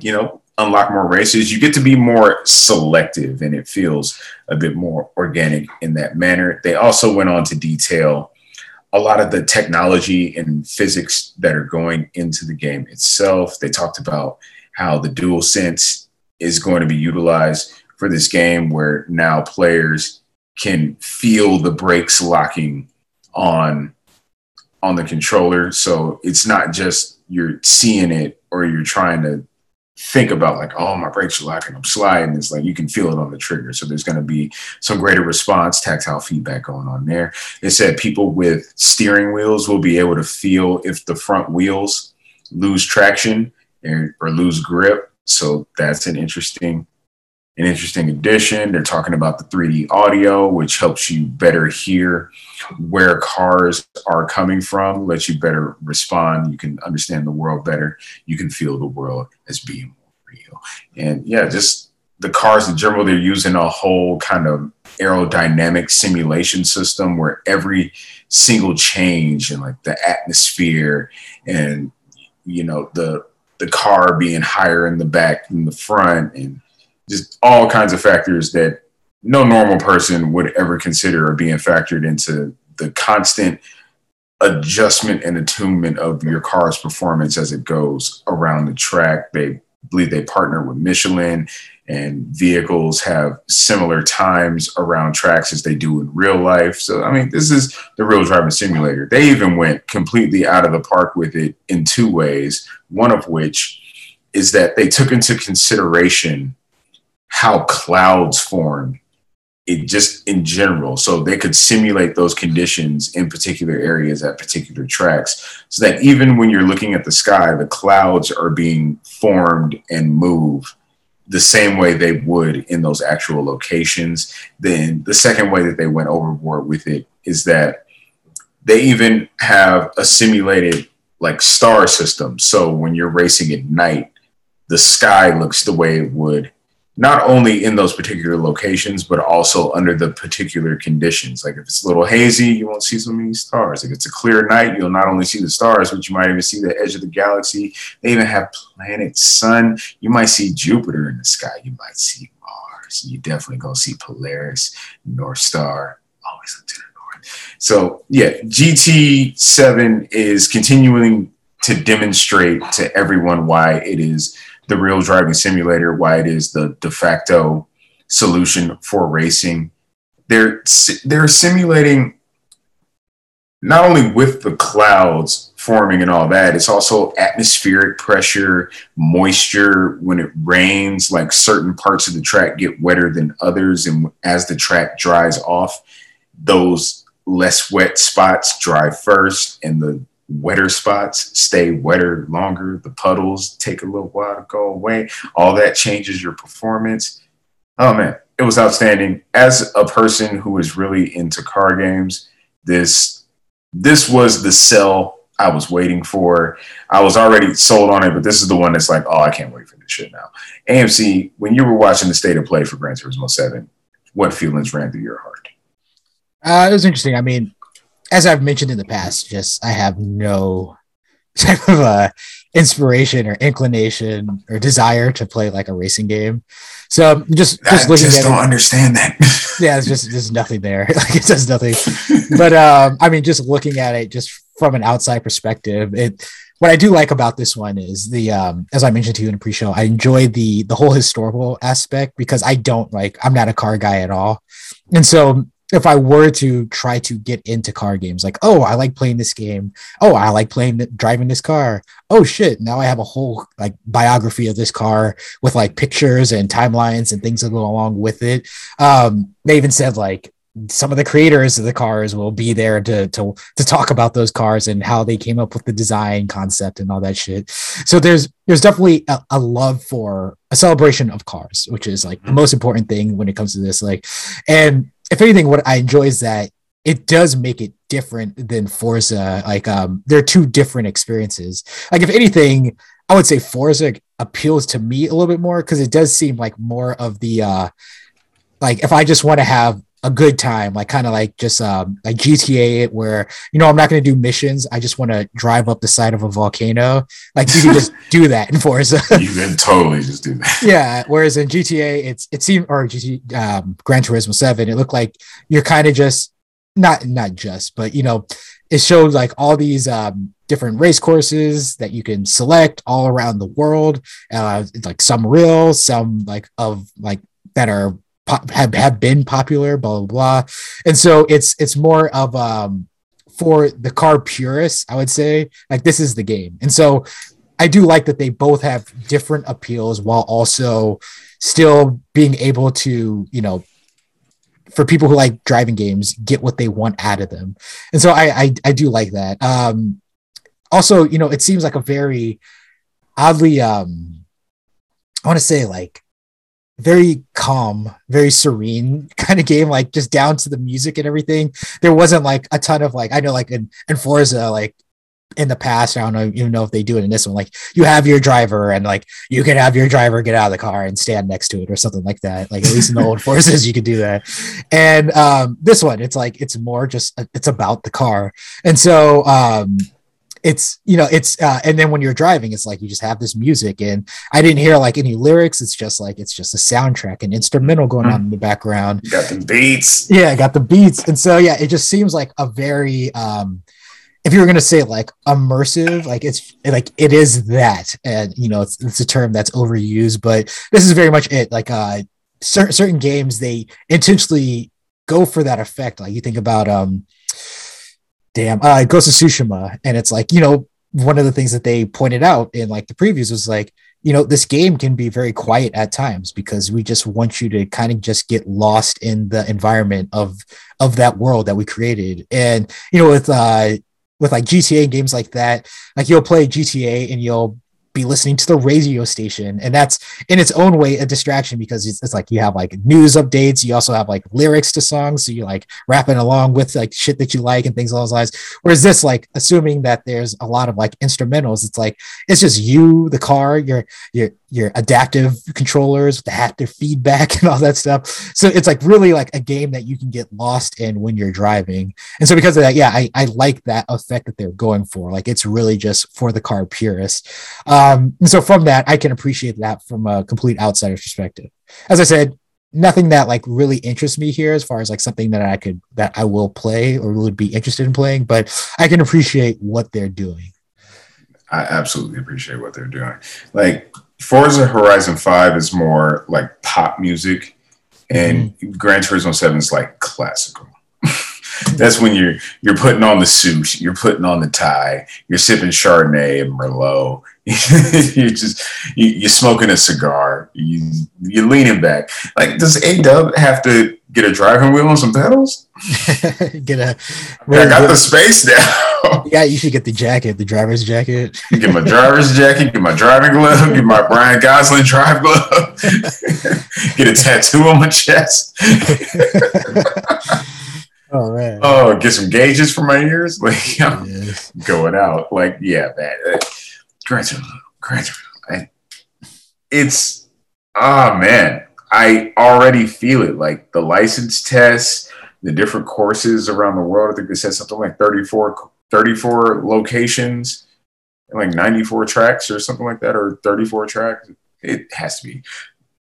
you know, unlock more races. You get to be more selective, and it feels a bit more organic in that manner. They also went on to detail a lot of the technology and physics that are going into the game itself. They talked about how the DualSense is going to be utilized for this game, where now players can feel the brakes locking on on the controller. So it's not just you're seeing it or you're trying to think about, like, oh, my brakes are locking, I'm sliding. It's like you can feel it on the trigger. So there's going to be some greater response, tactile feedback going on there. They said people with steering wheels will be able to feel if the front wheels lose traction or, or lose grip. So that's an interesting An interesting addition. They're talking about the three D audio, which helps you better hear where cars are coming from, lets you better respond. You can understand the world better. You can feel the world as being real. And, yeah, just the cars in general, they're using a whole kind of aerodynamic simulation system where every single change in, like, the atmosphere and, you know, the the car being higher in the back than the front, and just all kinds of factors that no normal person would ever consider are being factored into the constant adjustment and attunement of your car's performance as it goes around the track. They believe they partner with Michelin, and vehicles have similar times around tracks as they do in real life. So, I mean, this is the real driving simulator. They even went completely out of the park with it in two ways, one of which is that they took into consideration how clouds form, it just in general. So they could simulate those conditions in particular areas at particular tracks, so that even when you're looking at the sky, the clouds are being formed and moved the same way they would in those actual locations. Then the second way that they went overboard with it is that they even have a simulated, like, star system. So when you're racing at night, the sky looks the way it would not only in those particular locations, but also under the particular conditions. Like if it's a little hazy, you won't see so many stars. If it's a clear night, you'll not only see the stars, but you might even see the edge of the galaxy. They even have planet sun. You might see Jupiter in the sky. You might see Mars. You definitely gonna see Polaris, North Star. Always look to the north. So yeah, G T seven is continuing to demonstrate to everyone why it is the real driving simulator, why it is the de facto solution for racing. They're they're simulating not only with the clouds forming and all that, it's also atmospheric pressure, moisture. When it rains, like certain parts of the track get wetter than others. And as the track dries off, those less wet spots dry first and the wetter spots stay wetter longer. The puddles take a little while to go away. All that changes your performance. Oh man, it was outstanding. As a person who is really into car games, this this was the sell I was waiting for. I was already sold on it, but this is the one that's like, oh, I can't wait for this shit now. A M C, when you were watching the state of play for Gran Turismo seven, what feelings ran through your heart? Uh, it was interesting. I mean, as I've mentioned in the past, just I have no type of uh, inspiration or inclination or desire to play like a racing game. So just just I looking just at it, I don't understand that. Yeah, it's just there's nothing there. Like it does nothing. But um, I mean, just looking at it just from an outside perspective, it what I do like about this one is the um, as I mentioned to you in the pre-show, I enjoyed the the whole historical aspect because I don't like I'm not a car guy at all, and so. If I were to try to get into car games, like, oh, I like playing this game. Oh, I like playing, driving this car. Oh shit. Now I have a whole like biography of this car with like pictures and timelines and things that go along with it. Um, they even said like some of the creators of the cars will be there to, to, to talk about those cars and how they came up with the design concept and all that shit. So there's, there's definitely a, a love for a celebration of cars, which is like the most important thing when it comes to this. Like, and, if anything, what I enjoy is that it does make it different than Forza. Like, um, they're two different experiences. Like, if anything, I would say Forza appeals to me a little bit more because it does seem like more of the, uh, like, if I just want to have a good time, like kind of like just um, like G T A, where, you know, I'm not going to do missions. I just want to drive up the side of a volcano. Like you can just do that in Forza. You can totally just do that. Yeah. Whereas in G T A, it's, it seemed, or G T, um, Gran Turismo seven, it looked like you're kind of just not, not just, but you know, it showed like all these um, different race courses that you can select all around the world. Uh, like some real, some like of like that are, Pop, have, have been popular, blah, blah, blah. And so it's it's more of um for the car purists, I would say, like this is the game. And so I do like that they both have different appeals while also still being able to, you know, for people who like driving games, get what they want out of them. And so I I, I do like that. Um, also, you know, it seems like a very oddly, um, I want to say like, very calm, very serene kind of game, like just down to the music and everything. There wasn't like a ton of like, I know like in, in Forza, like in the past, I don't know, you know, if they do it in this one, like you have your driver and like, you can have your driver get out of the car and stand next to it or something like that. Like at least in the old Forzas, you could do that. And um, this one, it's like, it's more just, it's about the car. And so um, it's, you know, it's, uh, and then when you're driving, it's like, you just have this music and I didn't hear like any lyrics. It's just like, it's just a soundtrack and instrumental going on in the background. You got the beats. Yeah. I got the beats. And so, yeah, it just seems like a very, um, if you were going to say like immersive, like it's like, it is that, and you know, it's, it's a term that's overused, but this is very much it. Like, uh, cer- certain games, they intentionally go for that effect. Like you think about, um, Damn, uh, Ghost of Tsushima. And it's like, you know, one of the things that they pointed out in like the previews was like, you know, this game can be very quiet at times because we just want you to kind of just get lost in the environment of of that world that we created. And, you know, with uh, with like G T A games like that, like you'll play G T A and you'll be listening to the radio station. And that's in its own way a distraction, because it's, it's like you have like news updates. You also have like lyrics to songs. So you're like rapping along with like shit that you like and things along those lines. Whereas this, like, assuming that there's a lot of like instrumentals, it's like, it's just you, the car, your, your, your adaptive controllers, the haptic feedback and all that stuff. So it's like really like a game that you can get lost in when you're driving. And so because of that, yeah, I, I like that effect that they're going for. Like, it's really just for the car purist. Um, and so from that, I can appreciate that from a complete outsider's perspective. As I said, nothing that like really interests me here as far as like something that I could, that I will play or would be interested in playing, but I can appreciate what they're doing. I absolutely appreciate what they're doing. Like, Forza Horizon five is more like pop music, and mm-hmm. Gran Turismo seven is like classical. That's when you're you're putting on the suit, you're putting on the tie, you're sipping Chardonnay and Merlot, you're just you, you're smoking a cigar, you you're leaning back. Like, does A-Dub have to get a driving wheel and some pedals? Get a, I got the space now. Yeah, you should get the jacket, the driver's jacket. Get my driver's jacket, get my driving glove, get my Brian Gosling drive glove, get a tattoo on my chest. Oh, right. Oh, get some gauges for my ears. Like, I'm yes. going out. Like, yeah, man. Uh, Gran Turismo, Gran Turismo. It's, ah, oh, man. I already feel it. Like, the license tests, the different courses around the world. I think they said something like thirty-four, thirty-four locations and like ninety-four tracks or something like that, or thirty-four tracks. It has to be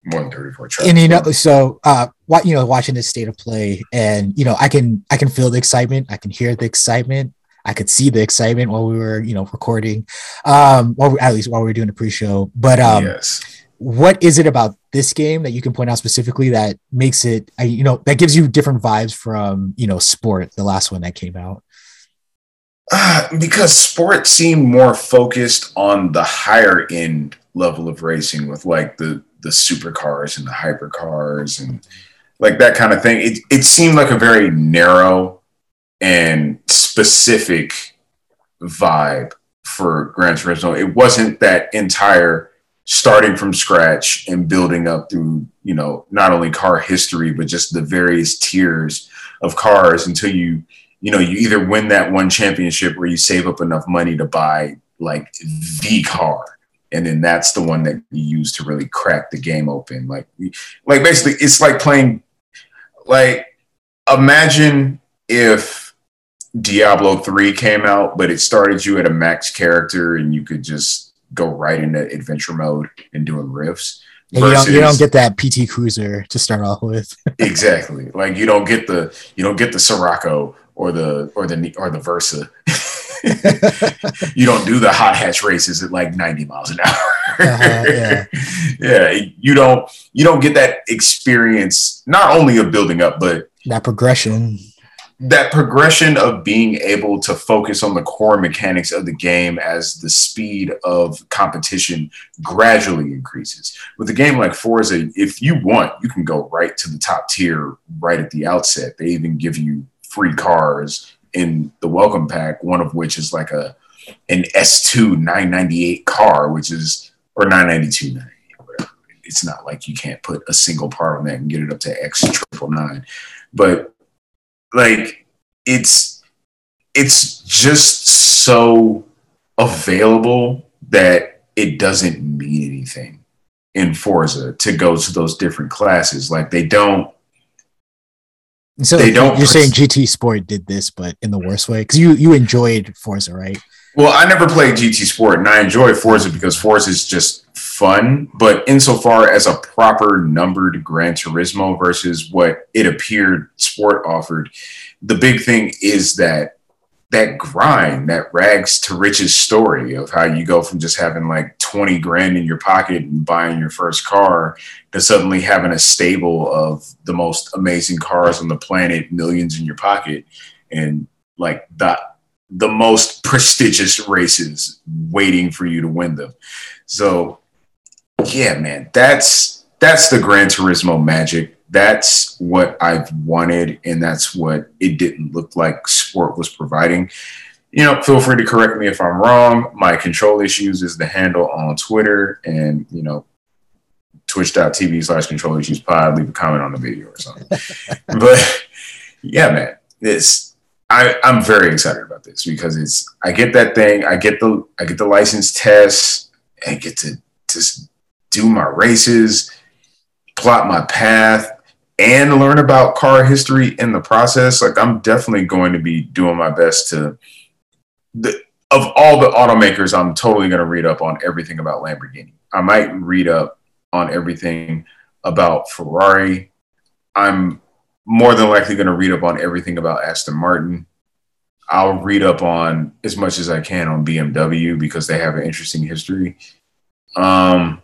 more than thirty-four tracks. And, you know, so, uh, what, you know, watching this state of play, and, you know, I can, I can feel the excitement. I can hear the excitement. I could see the excitement while we were, you know, recording, um, or at least while we were doing a pre-show, but, um, yes. What is it about this game that you can point out specifically that makes it, you know, that gives you different vibes from, you know, Sport, the last one that came out? Uh, because Sport seemed more focused on the higher end level of racing with like the, the supercars and the hypercars and like that kind of thing. It it seemed like a very narrow and specific vibe for Gran Turismo. It wasn't that entire starting from scratch and building up through, you know, not only car history, but just the various tiers of cars until you, you know, you either win that one championship or you save up enough money to buy like the car. And then that's the one that you use to really crack the game open. Like, like basically it's like playing, like, imagine if Diablo three came out, but it started you at a max character and you could just go right into adventure mode and doing riffs. And you don't, you don't get that P T Cruiser to start off with. Exactly. Like, you don't get the, you don't get the Sirocco or the, or the, or the Versa. You don't do the hot hatch races at like ninety miles an hour. uh-huh, yeah. yeah, you don't you don't get that experience, not only of building up, but that progression. That progression of being able to focus on the core mechanics of the game as the speed of competition gradually increases. With a game like Forza, if you want, you can go right to the top tier right at the outset. They even give you free cars in the welcome pack, one of which is like a an S two nine ninety-eight car, which is, or nine ninety-two, whatever. It's not like you can't put a single part on that and get it up to X nine nine nine. But like, it's it's just so available that it doesn't mean anything in Forza to go to those different classes. Like, they don't So they don't you're pers- saying G T Sport did this, but in the worst way? Because you, you enjoyed Forza, right? Well, I never played G T Sport, and I enjoy Forza because Forza is just fun. But insofar as a proper numbered Gran Turismo versus what it appeared Sport offered, the big thing is that that grind, that rags to riches story of how you go from just having like twenty grand in your pocket and buying your first car to suddenly having a stable of the most amazing cars on the planet, millions in your pocket, and like the, the most prestigious races waiting for you to win them. So yeah, man, that's, that's the Gran Turismo magic. That's what I've wanted, and that's what it didn't look like Sport was providing. you know, feel free to correct me if I'm wrong. My control issues is the handle on Twitter and, you know, twitch.tv slash control issues pod. Leave a comment on the video or something. But yeah, man, this I, I'm very excited about this because it's I get that thing, I get the I get the license test, I get to just do my races, plot my path, and learn about car history in the process. Like, I'm definitely going to be doing my best to the of all the automakers, I'm totally going to read up on everything about Lamborghini. I might read up on everything about Ferrari. I'm more than likely going to read up on everything about Aston Martin. I'll read up on as much as I can on B M W because they have an interesting history. Um,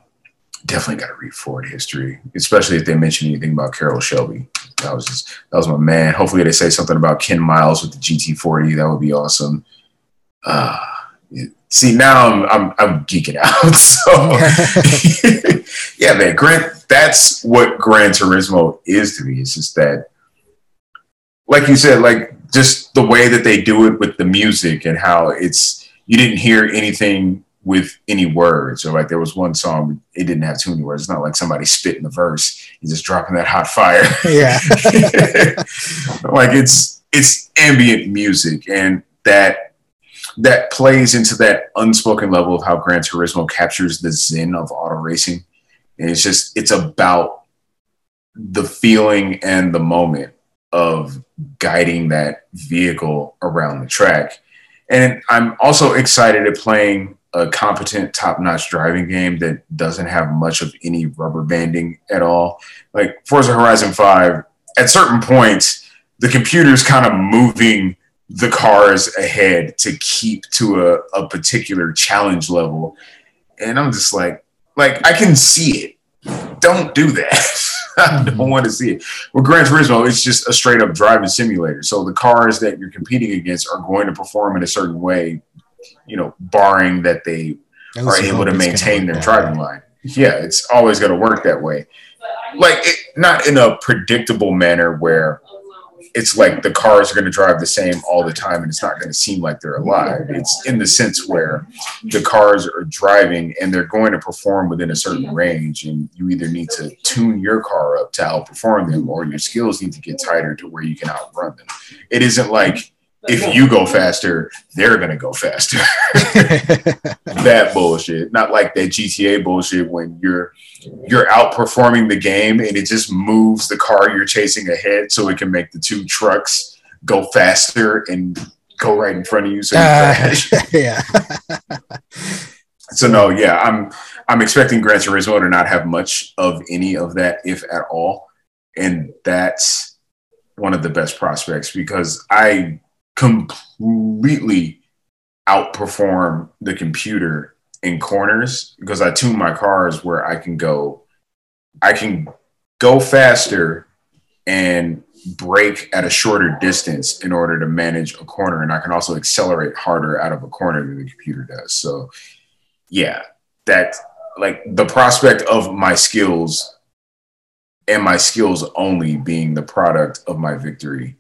definitely got to read Ford history, especially if they mention anything about Carroll Shelby. That was just, that was my man. Hopefully they say something about Ken Miles with the G T forty. That would be awesome. Uh, see, now I'm I'm, I'm geeking out. So yeah, man, Gran, that's what Gran Turismo is to me. It's just that, like you said, like just the way that they do it with the music and how it's, you didn't hear anything with any words, or like there was one song, it didn't have too many words. It's not like somebody spitting the verse and just dropping that hot fire. Yeah, like it's it's ambient music, and that that plays into that unspoken level of how Gran Turismo captures the zen of auto racing, and it's just it's about the feeling and the moment of guiding that vehicle around the track. And I'm also excited at playing a competent, top-notch driving game that doesn't have much of any rubber banding at all. Like Forza Horizon five, at certain points, the computer's kind of moving the cars ahead to keep to a, a particular challenge level. And I'm just like, like, I can see it. Don't do that. I don't want to see it. With Gran Turismo, it's just a straight-up driving simulator. So the cars that you're competing against are going to perform in a certain way, you know, barring that they are able to maintain their driving line. Yeah, it's always going to work that way. Like, it, not in a predictable manner where it's like the cars are going to drive the same all the time and it's not going to seem like they're alive. It's in the sense where the cars are driving and they're going to perform within a certain range, and you either need to tune your car up to outperform them or your skills need to get tighter to where you can outrun them. It isn't like, if you go faster, they're going to go faster. That bullshit. Not like that G T A bullshit when you're you're outperforming the game and it just moves the car you're chasing ahead so it can make the two trucks go faster and go right in front of you so you uh, crash. Yeah. So no, yeah, I'm I'm expecting Gran Turismo to not have much of any of that, if at all. And that's one of the best prospects because I completely outperform the computer in corners because I tune my cars where I can go, I can go faster and brake at a shorter distance in order to manage a corner. And I can also accelerate harder out of a corner than the computer does. So yeah, that like the prospect of my skills and my skills only being the product of my victory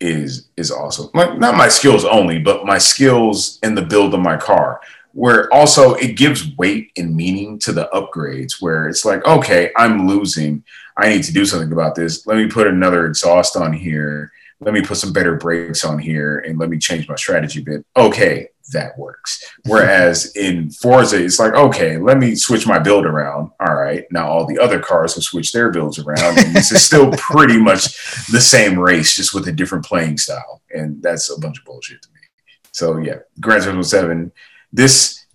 is is also like not my skills only, but my skills and the build of my car, where also it gives weight and meaning to the upgrades where it's like, okay, I'm losing. I need to do something about this. Let me put another exhaust on here. Let me put some better brakes on here and let me change my strategy a bit. Okay, that works. Whereas in Forza, it's like, okay, let me switch my build around. All right, now all the other cars have switched their builds around. And this is still pretty much the same race, just with a different playing style. And that's a bunch of bullshit to me. So yeah, Gran Turismo seven. This,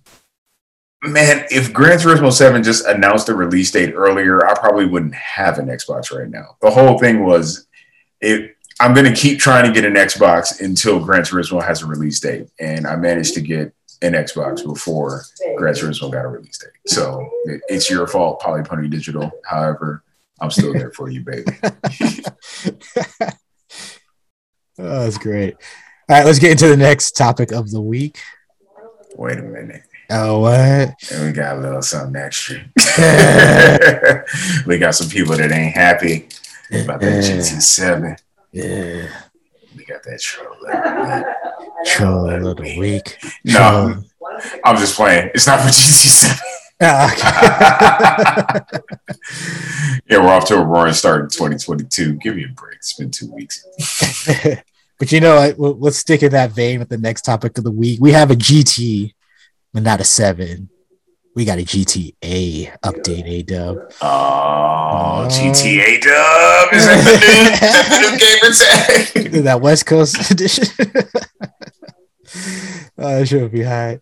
man, if Gran Turismo seven just announced a release date earlier, I probably wouldn't have an Xbox right now. The whole thing was, it. I'm going to keep trying to get an Xbox until Gran Turismo has a release date. And I managed to get an Xbox before Gran Turismo got a release date. So it, it's your fault, Polypony Digital. However, I'm still there for you, baby. Oh, that's great. All right, let's get into the next topic of the week. Wait a minute. Oh, what? And we got a little something extra. We got some people that ain't happy about that G T seven. Yeah, we got that troll of the, the week. No, I'm just playing. It's not for G T seven. Ah, okay. Yeah, we're off to a roaring start in twenty twenty-two. Give me a break. It's been two weeks. But you know, I, we'll, let's stick in that vein with the next topic of the week. We have a G T, but not a seven. We got a G T A update, A-Dub. Oh, uh, G T A Dub. Is that the new, the new game attack? That West Coast edition. Oh, that should be high.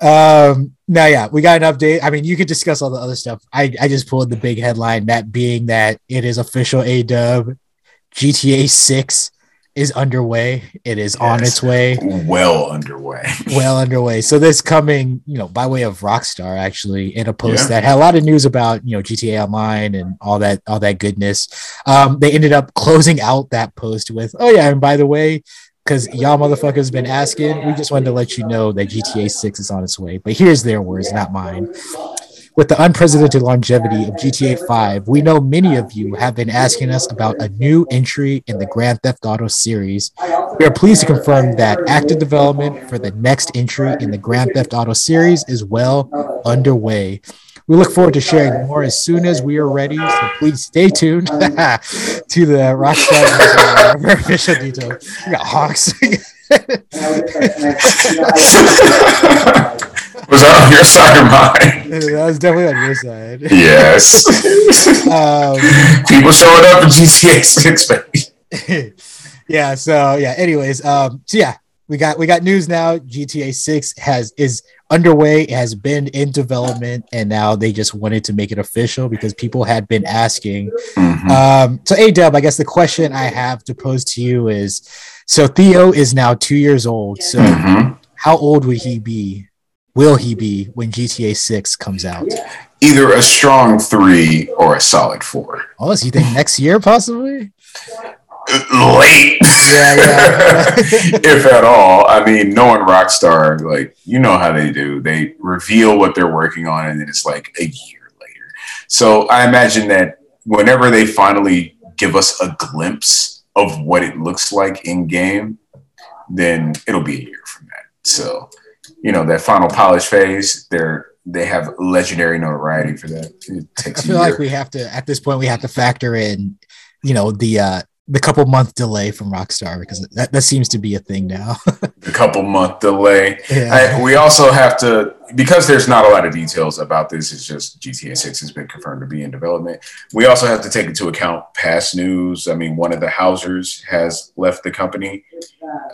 Um, now, yeah, we got an update. I mean, you could discuss all the other stuff. I, I just pulled the big headline, that being that it is official, A-Dub. G T A six is underway. It is yes. on its way. Well underway. Well underway. So this coming, you know, by way of Rockstar, actually, in a post yeah. that had a lot of news about, you know, G T A Online and all that, all that goodness. Um, they ended up closing out that post with, oh yeah, and by the way, because y'all motherfuckers been asking, we just wanted to let you know that G T A six is on its way. But here's their words, not mine. With the unprecedented longevity of G T A five, we know many of you have been asking us about a new entry in the Grand Theft Auto series. We are pleased to confirm that active development for the next entry in the Grand Theft Auto series is well underway. We look forward to sharing more as soon as we are ready, so please stay tuned to the Rockstar for official details. We got honks. Was that on your side or mine? That was definitely on your side. Yes. um, People showing up in G T A six, baby. Yeah, so, yeah, anyways. Um, so, yeah, we got we got news now. G T A six has is... underway, has been in development, and now they just wanted to make it official because people had been asking. Mm-hmm. Um, so A-Dub, I guess the question I have to pose to you is, so Theo is now two years old, so mm-hmm. how old would he be, will he be when G T A six comes out? Either a strong three or a solid four. Oh, so you think next year possibly? Late, yeah, yeah. If at all. I mean, knowing Rockstar, like, you know how they do. They reveal what they're working on, and then it's like a year later. So I imagine that whenever they finally give us a glimpse of what it looks like in game, then it'll be a year from that. So, you know, that final polish phase, they're they have legendary notoriety for that. It takes I feel a year. Like we have to, at this point, we have to factor in, you know, the uh the couple month delay from Rockstar, because that, that seems to be a thing now. The couple month delay. Yeah. I, we also have to, because there's not a lot of details about this, it's just G T A six has been confirmed to be in development. We also have to take into account past news. I mean, one of the Housers has left the company.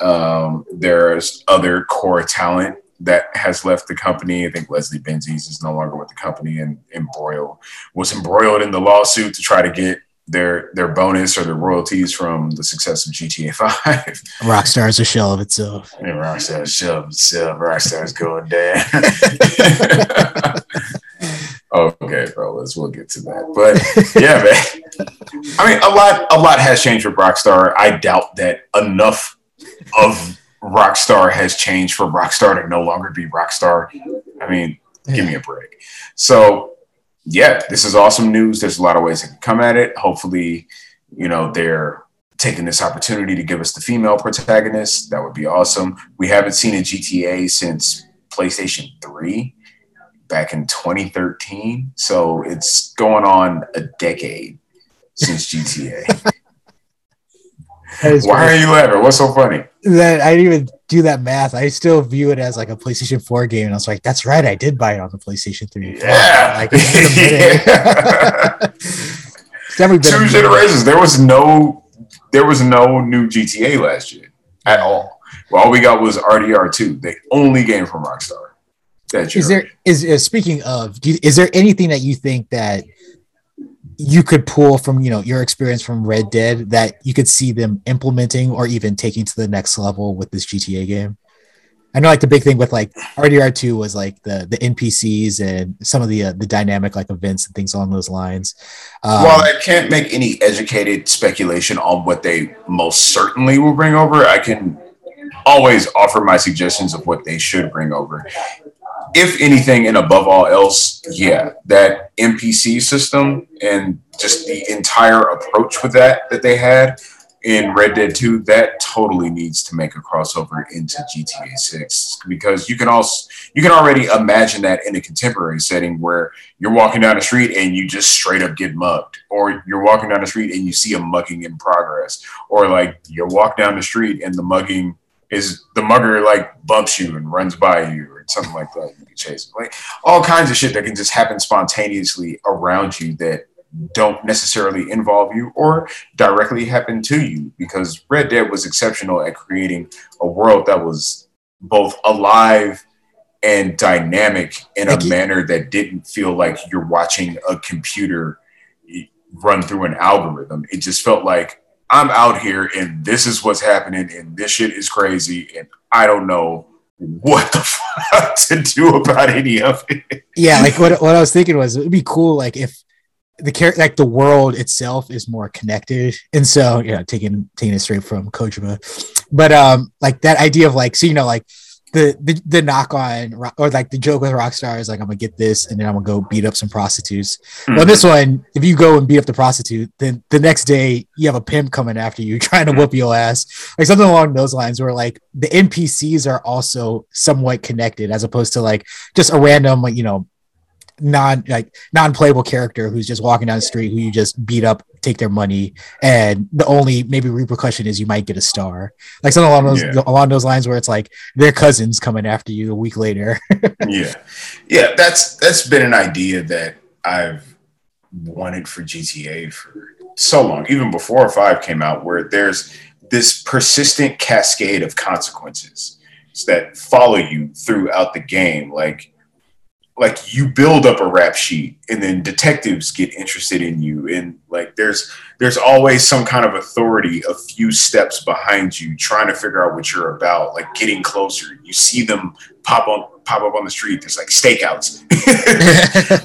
Um, there's other core talent that has left the company. I think Leslie Benzies is no longer with the company and embroiled, was embroiled in the lawsuit to try to get their their bonus or their royalties from the success of G T A five. Rockstar is a shell of itself. Yeah, Rockstar is a shell of itself. Rockstar is going down. Okay, bro, let's we'll get to that. But yeah, man. I mean, a lot a lot has changed with Rockstar. I doubt that enough of Rockstar has changed for Rockstar to no longer be Rockstar. I mean, yeah. Give me a break. So yeah, this is awesome news. There's a lot of ways they can come at it. Hopefully, you know, they're taking this opportunity to give us the female protagonist. That would be awesome. We haven't seen a G T A since PlayStation three back in twenty thirteen. So it's going on a decade since G T A. Why are you laughing? What's so funny? That I didn't even do that math. I still view it as like a PlayStation four game, and I was like, "That's right, I did buy it on the PlayStation three." Yeah, like, yeah. Two generations. There was no, there was no new G T A last year at all. Well, all we got was R D R two, the only game from Rockstar. That is there is uh, speaking of, do you, is there anything that you think that you could pull from, you know, your experience from Red Dead that you could see them implementing or even taking to the next level with this G T A game? I know, like, the big thing with like R D R two was like the the N P Cs and some of the uh, the dynamic like events and things along those lines. Um, While I can't make any educated speculation on what they most certainly will bring over, I can always offer my suggestions of what they should bring over. If anything, and above all else, yeah, that N P C system and just the entire approach with that that they had in Red Dead two, that totally needs to make a crossover into G T A six, because you can also you can already imagine that in a contemporary setting where you're walking down the street and you just straight up get mugged, or you're walking down the street and you see a mugging in progress, or like you walk down the street and the mugging is the mugger like bumps you and runs by you or something like that. You can chase it. Like all kinds of shit that can just happen spontaneously around you that don't necessarily involve you or directly happen to you, because Red Dead was exceptional at creating a world that was both alive and dynamic in a manner that didn't feel like you're watching a computer run through an algorithm. It just felt like I'm out here and this is what's happening and this shit is crazy and I don't know what the fuck to do about any of it. Yeah, like what what I was thinking was it'd be cool like if the char- like the world itself is more connected, and so you know, taking taking it straight from Kojima, but um, like that idea of like, so you know, like the the, the knock on or like the joke with Rockstar is like, I'm gonna get this, and then I'm gonna go beat up some prostitutes. Mm-hmm. Well, this one, if you go and beat up the prostitute, then the next day you have a pimp coming after you trying to whoop your ass, like something along those lines, where like the N P Cs are also somewhat connected, as opposed to like just a random, like you know. non like non-playable character who's just walking down the street who you just beat up, take their money, and the only maybe repercussion is you might get a star, like something along those yeah. along those lines, where it's like their cousins coming after you a week later. yeah yeah that's that's been an idea that I've wanted for G T A for so long, even before five came out, where there's this persistent cascade of consequences that follow you throughout the game. Like Like you build up a rap sheet and then detectives get interested in you. And like, there's, there's always some kind of authority a few steps behind you trying to figure out what you're about, like getting closer. You see them pop on, pop up on the street. There's like stakeouts.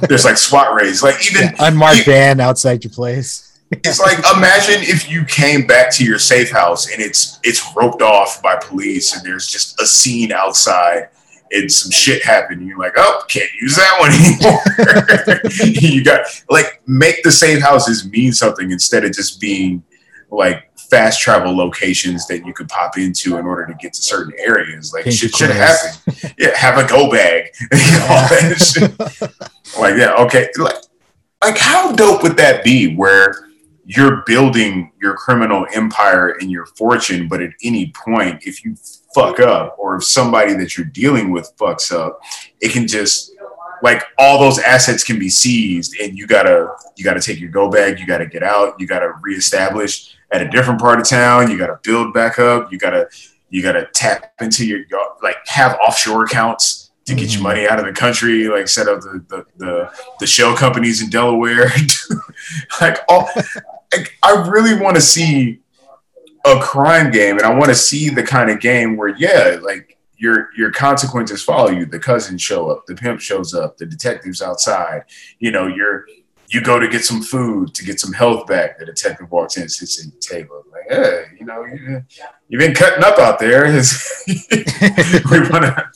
There's like SWAT raids, like even yeah, unmarked van outside your place. It's like, imagine if you came back to your safe house and it's, it's roped off by police and there's just a scene outside. And some shit happened, and you're like, oh, can't use that one anymore. You got, like, make the safe houses mean something instead of just being, like, fast travel locations that you could pop into in order to get to certain areas. Like, Pink shit should happen. Yeah, have a go bag. All that shit. Like, yeah, okay. Like, like, how dope would that be where you're building your criminal empire and your fortune, but at any point, if you fuck up, or if somebody that you're dealing with fucks up, it can just like all those assets can be seized, and you gotta you gotta take your go bag, you gotta get out, you gotta reestablish at a different part of town, you gotta build back up, you gotta you gotta tap into your like have offshore accounts to get mm-hmm. your money out of the country, like set up the the the, the shell companies in Delaware, like all. Like, I really want to see a crime game, and I want to see the kind of game where, yeah, like your your consequences follow you. The cousins show up, the pimp shows up, the detective's outside. You know, you're you go to get some food to get some health back. The detective walks in, sits at the table, like, hey, you know, you, you've been cutting up out there. We want to,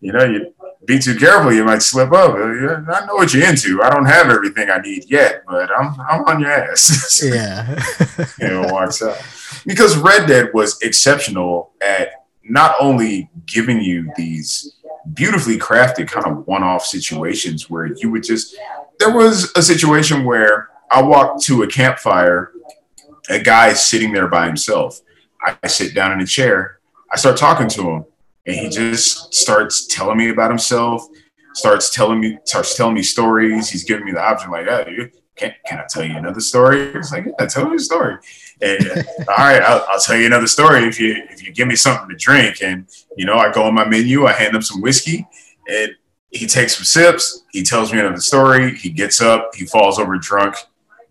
you know, you be too careful, you might slip up. I know what you're into. I don't have everything I need yet, but I'm I'm on your ass. Yeah. You know, walks out. Because Red Dead was exceptional at not only giving you these beautifully crafted kind of one-off situations where you would just, there was a situation where I walked to a campfire, a guy sitting there by himself. I sit down in a chair. I start talking to him. And he just starts telling me about himself, starts telling me, starts telling me stories. He's giving me the option, like, "Hey, can can I tell you another story?" It's like, "Yeah, tell me a story." And all right, I'll, I'll tell you another story if you if you give me something to drink. And you know, I go on my menu, I hand him some whiskey, and he takes some sips. He tells me another story. He gets up, he falls over drunk,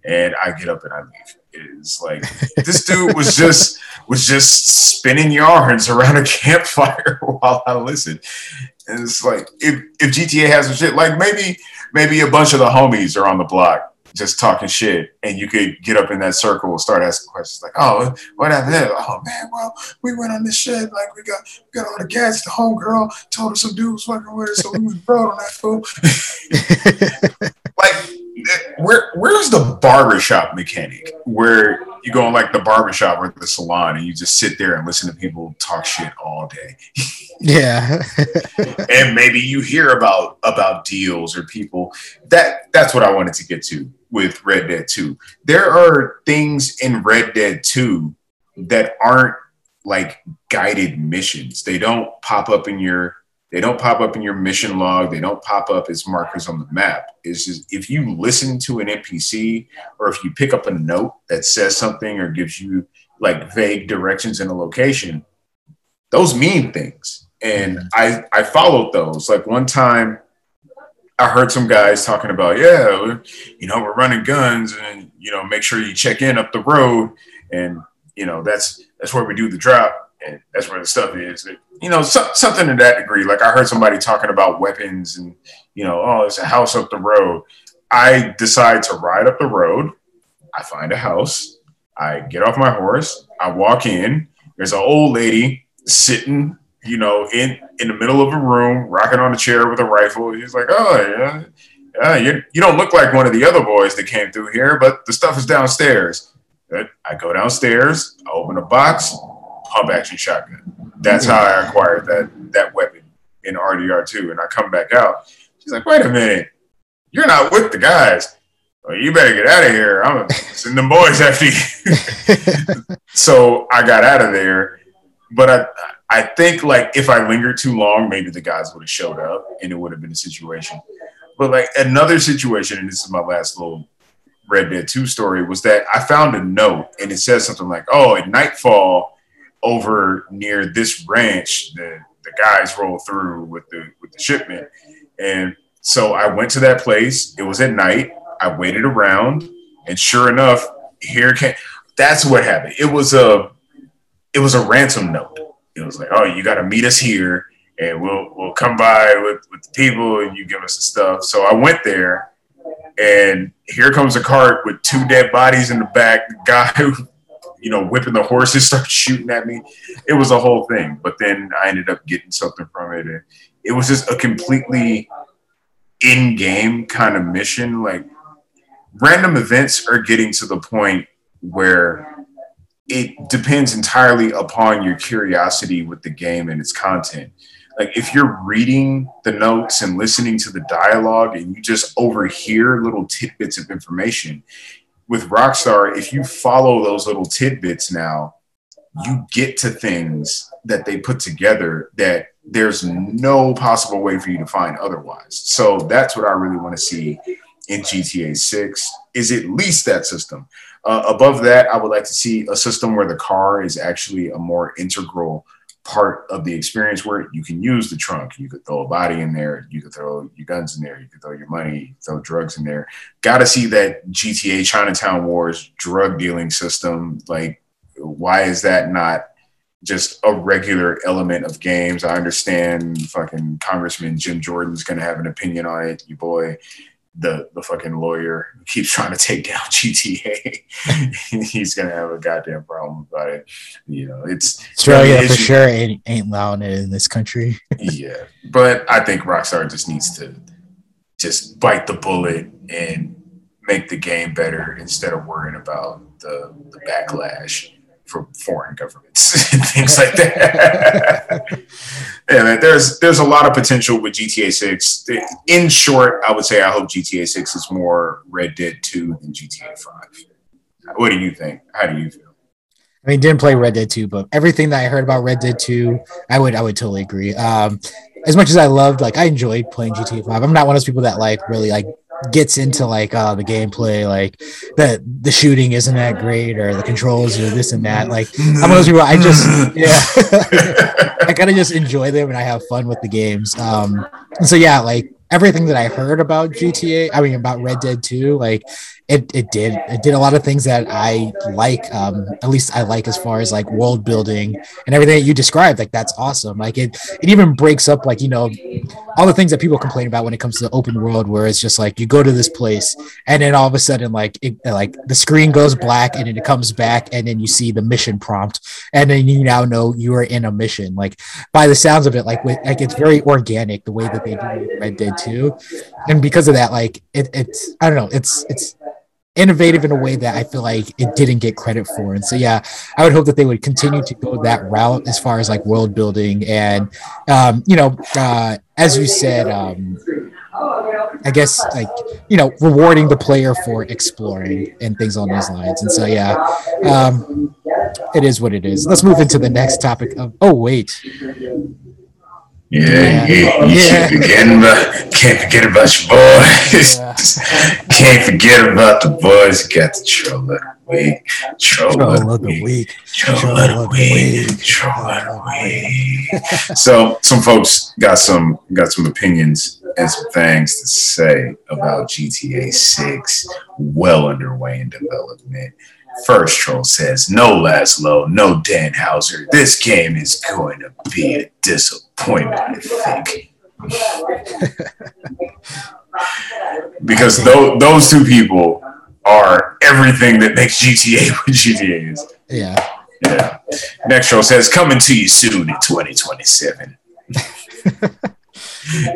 and I get up and I leave. Is like this dude was just was just spinning yarns around a campfire while I listened. And it's like if, if G T A has some shit, like maybe maybe a bunch of the homies are on the block just talking shit, and you could get up in that circle and start asking questions like, "Oh, what happened? Oh man, well we went on this shit, like we got we got all the gas. The homegirl told us some dude was fucking with us, so we was broad on that fool." Like where where's the barbershop mechanic where you go in like the barbershop or the salon and you just sit there and listen to people talk shit all day? Yeah. And maybe you hear about about deals or people. That that's what I wanted to get to with Red Dead two. There are things in Red Dead two that aren't like guided missions. They don't pop up in your They don't pop up in your mission log. They don't pop up as markers on the map. It's just if you listen to an N P C or if you pick up a note that says something or gives you like vague directions in a location, those mean things. And I, I followed those. Like one time I heard some guys talking about, yeah, you know, we're running guns and, you know, make sure you check in up the road. And, you know, that's that's where we do the drop. And that's where the stuff is, you know, so, something to that degree. Like I heard somebody talking about weapons and, you know, oh, there's a house up the road. I decide to ride up the road. I find a house. I get off my horse. I walk in. There's an old lady sitting, you know, in, in the middle of a room, rocking on a chair with a rifle. She's like, oh, yeah, yeah you, you don't look like one of the other boys that came through here, but the stuff is downstairs. I go downstairs. I open a box. Pump action shotgun. That's how I acquired that that weapon in R D R two. And I come back out. She's like, wait a minute. You're not with the guys. Well, you better get out of here. I'm going to send them boys after you. So I got out of there. But I I think, like, if I lingered too long, maybe the guys would have showed up and it would have been a situation. But, like, another situation, and this is my last little Red Dead two story, was that I found a note. And it says something like, oh, at nightfall, over near this ranch, the, the guys roll through with the with the shipment. And so I went to that place. It was at night. I waited around, and sure enough, here came. That's what happened. It was a it was a ransom note. It was like, oh, you got to meet us here, and we'll we'll come by with with the people, and you give us the stuff. So I went there, and here comes a cart with two dead bodies in the back. The guy who, you know, whipping the horses, start shooting at me. It was a whole thing. But then I ended up getting something from it. And it was just a completely in-game kind of mission. Like, random events are getting to the point where it depends entirely upon your curiosity with the game and its content. Like, if you're reading the notes and listening to the dialogue and you just overhear little tidbits of information, with Rockstar, if you follow those little tidbits now, you get to things that they put together that there's no possible way for you to find otherwise. So that's what I really want to see in G T A six, is at least that system. Uh, above that, I would like to see a system where the car is actually a more integral part of the experience, where you can use the trunk, you could throw a body in there, you could throw your guns in there, you could throw your money, throw drugs in there. Gotta see that G T A Chinatown Wars drug dealing system. Like, why is that not just a regular element of games? I understand fucking Congressman Jim Jordan's gonna have an opinion on it, your boy, the the fucking lawyer who keeps trying to take down G T A. He's gonna have a goddamn problem about it. You know, it's Australia for sure ain't, ain't allowing it in this country. Yeah, but I think Rockstar just needs to just bite the bullet and make the game better instead of worrying about the, the backlash from foreign governments and things like that. Yeah, man, there's there's a lot of potential with G T A six. In short, I would say I hope G T A six is more Red Dead two than G T A five. What do you think? How do you feel? I mean, didn't play Red Dead two, but everything that I heard about Red Dead two, I would I would totally agree. Um, as much as I loved, like, I enjoyed playing G T A five. I'm not one of those people that like really like gets into like uh the gameplay, like that the shooting isn't that great or the controls or this and that. Like, I'm one of those people, I just yeah I kind of just enjoy them and I have fun with the games. Um and so yeah, like everything that I heard about G T A, I mean about Red Dead two, like It it did. It did a lot of things that I like, um, at least I like as far as like world building and everything that you described. Like, that's awesome. Like, it, it even breaks up, like, you know, all the things that people complain about when it comes to the open world, where it's just like, you go to this place and then all of a sudden, like, it, like the screen goes black and then it comes back and then you see the mission prompt and then you now know you are in a mission. Like, by the sounds of it, like, with, like it's very organic the way that they do Red Dead two. And because of that, like, it, it's, I don't know, it's, it's, innovative in a way that I feel like it didn't get credit for. And so, yeah, I would hope that they would continue to go that route as far as like world building. And, um, you know, uh, as you said, um, I guess like, you know, rewarding the player for exploring and things on those lines. And so, yeah, um, it is what it is. Let's move into the next topic of, oh, wait. Yeah, yeah, you yeah. Can't forget about, can't forget about your boys. Yeah. Can't forget about the boys. You got the troll of the week. Troll, troll of the week. Troll of the week. Troll of the week. So some folks got some got some opinions and some things to say about G T A six, well underway in development. First troll says, no Laszlo, no Dan Houser. This game is going to be a disappointment, I think. Because th- those two people are everything that makes G T A what G T A is. Yeah. Yeah. Next troll says, coming to you soon in twenty twenty-seven.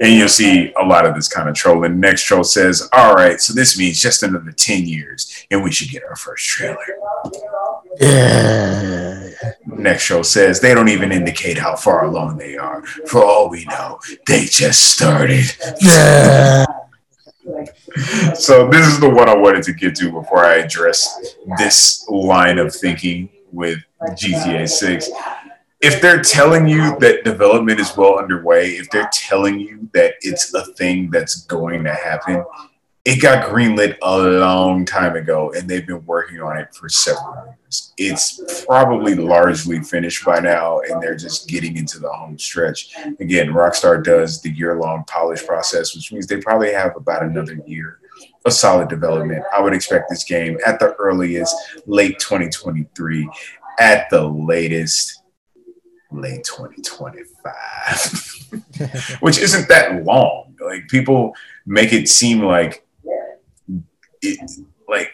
And you'll see a lot of this kind of trolling. Next troll says, all right, so this means just another ten years and we should get our first trailer. Yeah. Next troll says, they don't even indicate how far along they are. For all we know, they just started. Yeah. So this is the one I wanted to get to before I address this line of thinking with G T A six. If they're telling you that development is well underway, if they're telling you that it's a thing that's going to happen, it got greenlit a long time ago, and they've been working on it for several years. It's probably largely finished by now, and they're just getting into the home stretch. Again, Rockstar does the year-long polish process, which means they probably have about another year of solid development. I would expect this game at the earliest, late twenty twenty-three, at the latest, late twenty twenty-five, which isn't that long. Like, people make it seem like it, like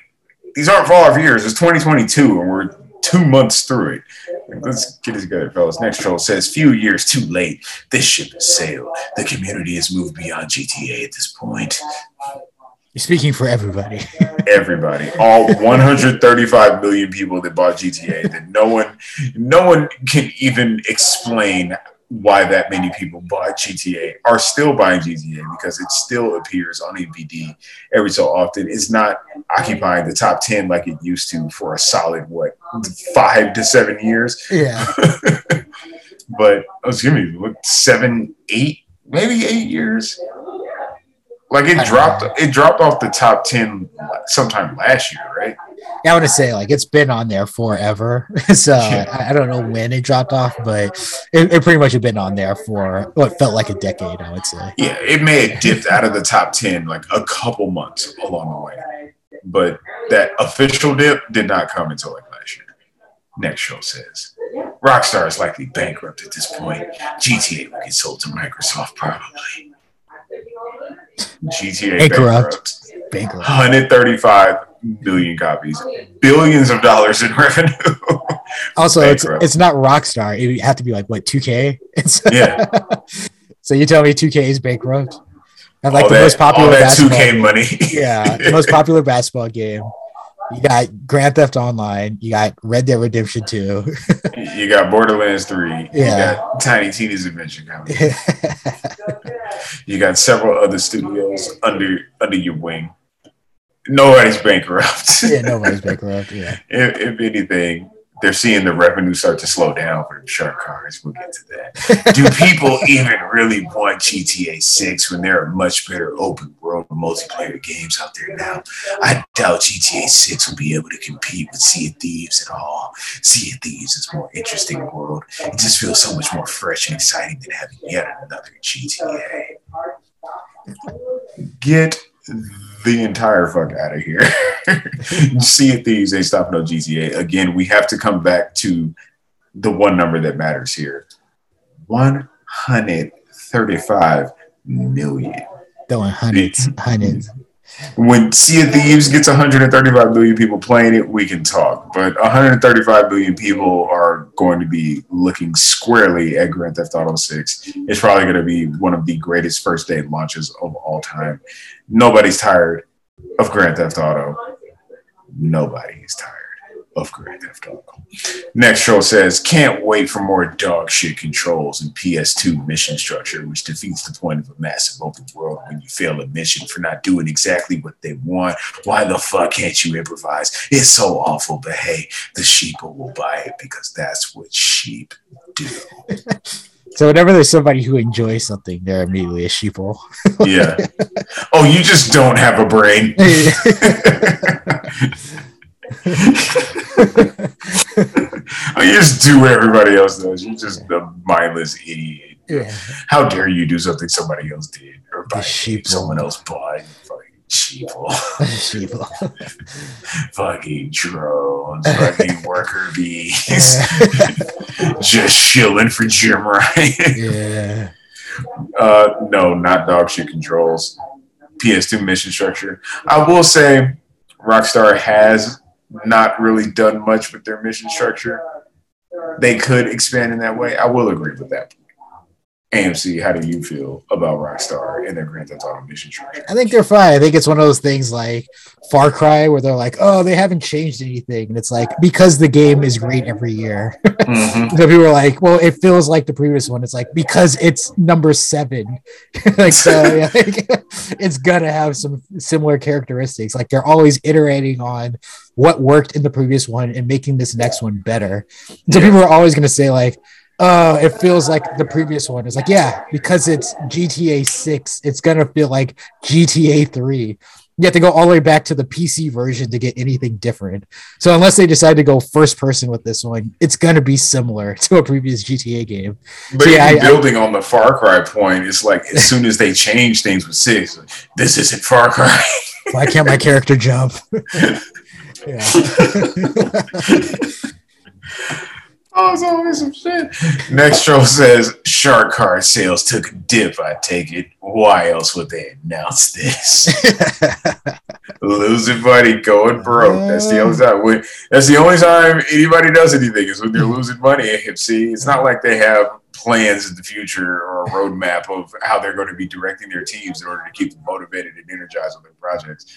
these aren't far years. It's twenty twenty-two and we're two months through it. Like, let's get it together, fellas. Next troll says, few years too late. This ship has sailed. The community has moved beyond G T A at this point. You're speaking for everybody. Everybody. All one hundred thirty-five million people that bought G T A, that no one no one can even explain why that many people bought G T A, are still buying G T A, because it still appears on E B D every so often. It's not occupying the top ten like it used to for a solid, what, five to seven years? Yeah. But, excuse me, what, seven, eight, maybe eight years? Like, it dropped it dropped off the top ten sometime last year, right? Yeah, I want to say, like, it's been on there forever. So yeah. I, I don't know when it dropped off, but it, it pretty much had been on there for what felt like a decade, I would say. Yeah, it may have dipped out of the top ten like a couple months along the way. But that official dip did not come until like last year. Next show says, Rockstar is likely bankrupt at this point. G T A will get sold to Microsoft probably. G T A bankrupt. bankrupt. bankrupt. one hundred thirty-five million copies. Billions of dollars in revenue. Also, bankrupt. it's it's not Rockstar. It would have to be like, what, two K? Yeah. So you tell me two K is bankrupt? And like all the that, most popular all that basketball two K game. Money. Yeah, the most popular basketball game. You got Grand Theft Online. You got Red Dead Redemption two. You got Borderlands three. Yeah. You got Tiny Tina's Adventure coming. You got several other studios under under your wing. Nobody's bankrupt. Yeah, nobody's bankrupt. Yeah. If, if anything, they're seeing the revenue start to slow down for the shark cars. We'll get to that. Do people even really want G T A six when there are much better open world multiplayer games out there now? I doubt G T A six will be able to compete with Sea of Thieves at all. Sea of Thieves is a more interesting world. It just feels so much more fresh and exciting than having yet another G T A. Get the entire fuck out of here. Sea of Thieves ain't stopping on G T A. Again, we have to come back to the one number that matters here. one hundred thirty-five million. Throwing hundreds, hundreds. When Sea of Thieves gets one hundred thirty-five million people playing it, we can talk. But one hundred thirty-five million people are going to be looking squarely at Grand Theft Auto six. It's probably going to be one of the greatest first day launches of all time. Nobody's tired of Grand Theft Auto. Nobody is tired of Grand Theft Auto. Next troll says, can't wait for more dog shit controls and P S two mission structure, which defeats the point of a massive open world when you fail a mission for not doing exactly what they want. Why the fuck can't you improvise? It's so awful, but hey, the sheep will buy it because that's what sheep do. So whenever there's somebody who enjoys something, they're immediately a sheeple. Yeah. Oh, you just don't have a brain. I just do what everybody else does. You're just a mindless idiot. Yeah. How dare you do something somebody else did or buy sheep someone else bought? Fucking sheeple. Sheeple. Fucking drones. Fucking worker bees. Just chilling for Jim Ryan. Yeah. Uh, no, not dog shit controls. P S two mission structure. I will say, Rockstar has not really done much with their mission structure. They could expand in that way. I will agree with that. A M C, how do you feel about Rockstar and their Grand Theft Auto mission structure? I think they're fine. I think it's one of those things like Far Cry where they're like, oh, they haven't changed anything. And it's like, because the game is great every year. Mm-hmm. So people are like, well, it feels like the previous one. It's like, because it's number seven. Like, so yeah, like, it's gonna have some similar characteristics. Like they're always iterating on what worked in the previous one and making this next one better. So people are always gonna say like, oh, it feels like the previous one. It's like, yeah, because it's G T A six, it's going to feel like G T A three. You have to go all the way back to the P C version to get anything different. So unless they decide to go first person with this one, it's going to be similar to a previous G T A game. But so yeah, I, building I, on the Far Cry point, it's like as soon as they change things with six, this isn't Far Cry. Why can't my character jump? Yeah. Oh, it's always some shit. Next troll says, shark card sales took a dip, I take it. Why else would they announce this? Losing money, going broke. That's the only time. When, that's the only time anybody does anything is when they're losing money. See, it's not like they have plans in the future or a roadmap of how they're going to be directing their teams in order to keep them motivated and energized on their projects.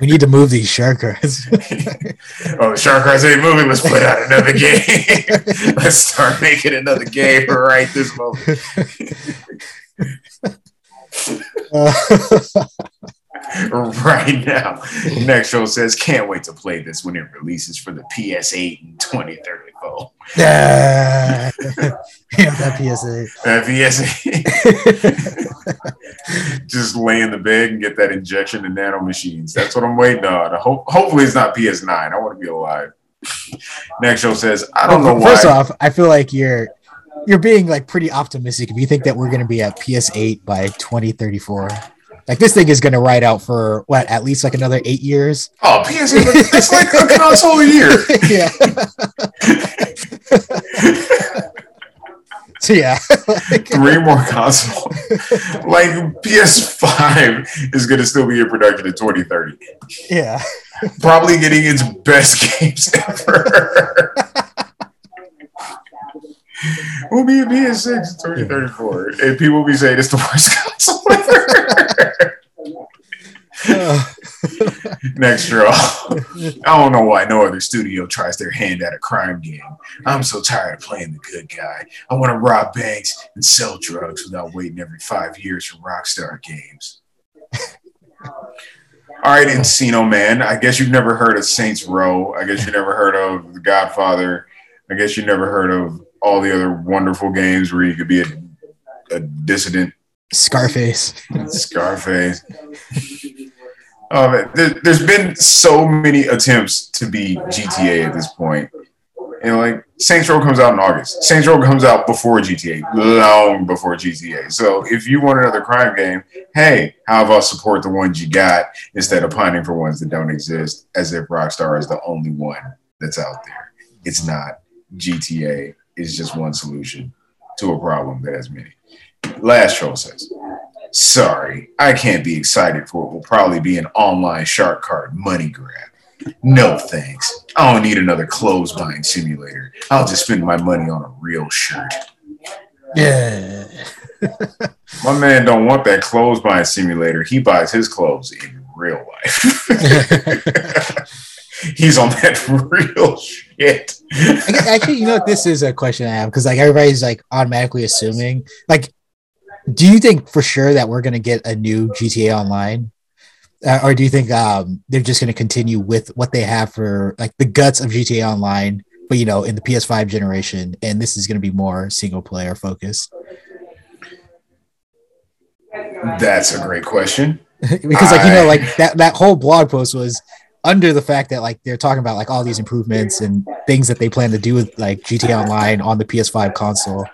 We need to move these shark cards. Oh, the shark cards ain't moving. Let's put out another game. Let's start making another game right this moment. Right now. Next show says, can't wait to play this when it releases for the P S eight in twenty thirty-four. Yeah, that P S eight. That P S eight. Just lay in the bed and get that injection in nano machines. That's what I'm waiting on. Ho- hopefully it's not P S nine. I want to be alive. Next show says, I don't well, know first why. First off, I feel like you're you're being like pretty optimistic if you think that we're going to be at P S eight by twenty thirty-four. Like, this thing is going to ride out for, what, at least, like, another eight years? Oh, P S eight, that's like a console a year. Yeah. So, yeah. Like, three more consoles. Like, P S five is going to still be in production in twenty thirty. Yeah. Probably getting its best games ever. We'll be at P S six in twenty thirty-four, and people will be saying it's the worst console ever. Next draw. I don't know why no other studio tries their hand at a crime game. I'm so tired of playing the good guy. I want to rob banks and sell drugs without waiting every five years for Rockstar games. All right, Encino Man. I guess you've never heard of Saints Row. I guess you never heard of The Godfather. I guess you never heard of all the other wonderful games where you could be a, a dissident. Scarface. Scarface. Oh, man. There, there's been so many attempts to be G T A at this point. And like Saints Row comes out in August. Saints Row comes out before G T A, long before G T A. So if you want another crime game, hey, how about support the ones you got instead of pining for ones that don't exist, as if Rockstar is the only one that's out there. It's not. G T A is just one solution to a problem that has many. Last troll says, sorry, I can't be excited for what will probably be an online shark card money grab. No thanks. I don't need another clothes buying simulator. I'll just spend my money on a real shirt. Yeah. My man don't want that clothes buying simulator. He buys his clothes in real life. He's on that real shit. Actually, you know what? This is a question I have, because like everybody's like automatically assuming. Like, do you think for sure that we're gonna get a new G T A Online? Uh, or do you think um, they're just going to continue with what they have for like the guts of G T A Online, but you know, in the P S five generation, and this is going to be more single player focused? That's a great question. Because like I... you know, like that that whole blog post was under the fact that like they're talking about like all these improvements and things that they plan to do with like G T A Online on the P S five console.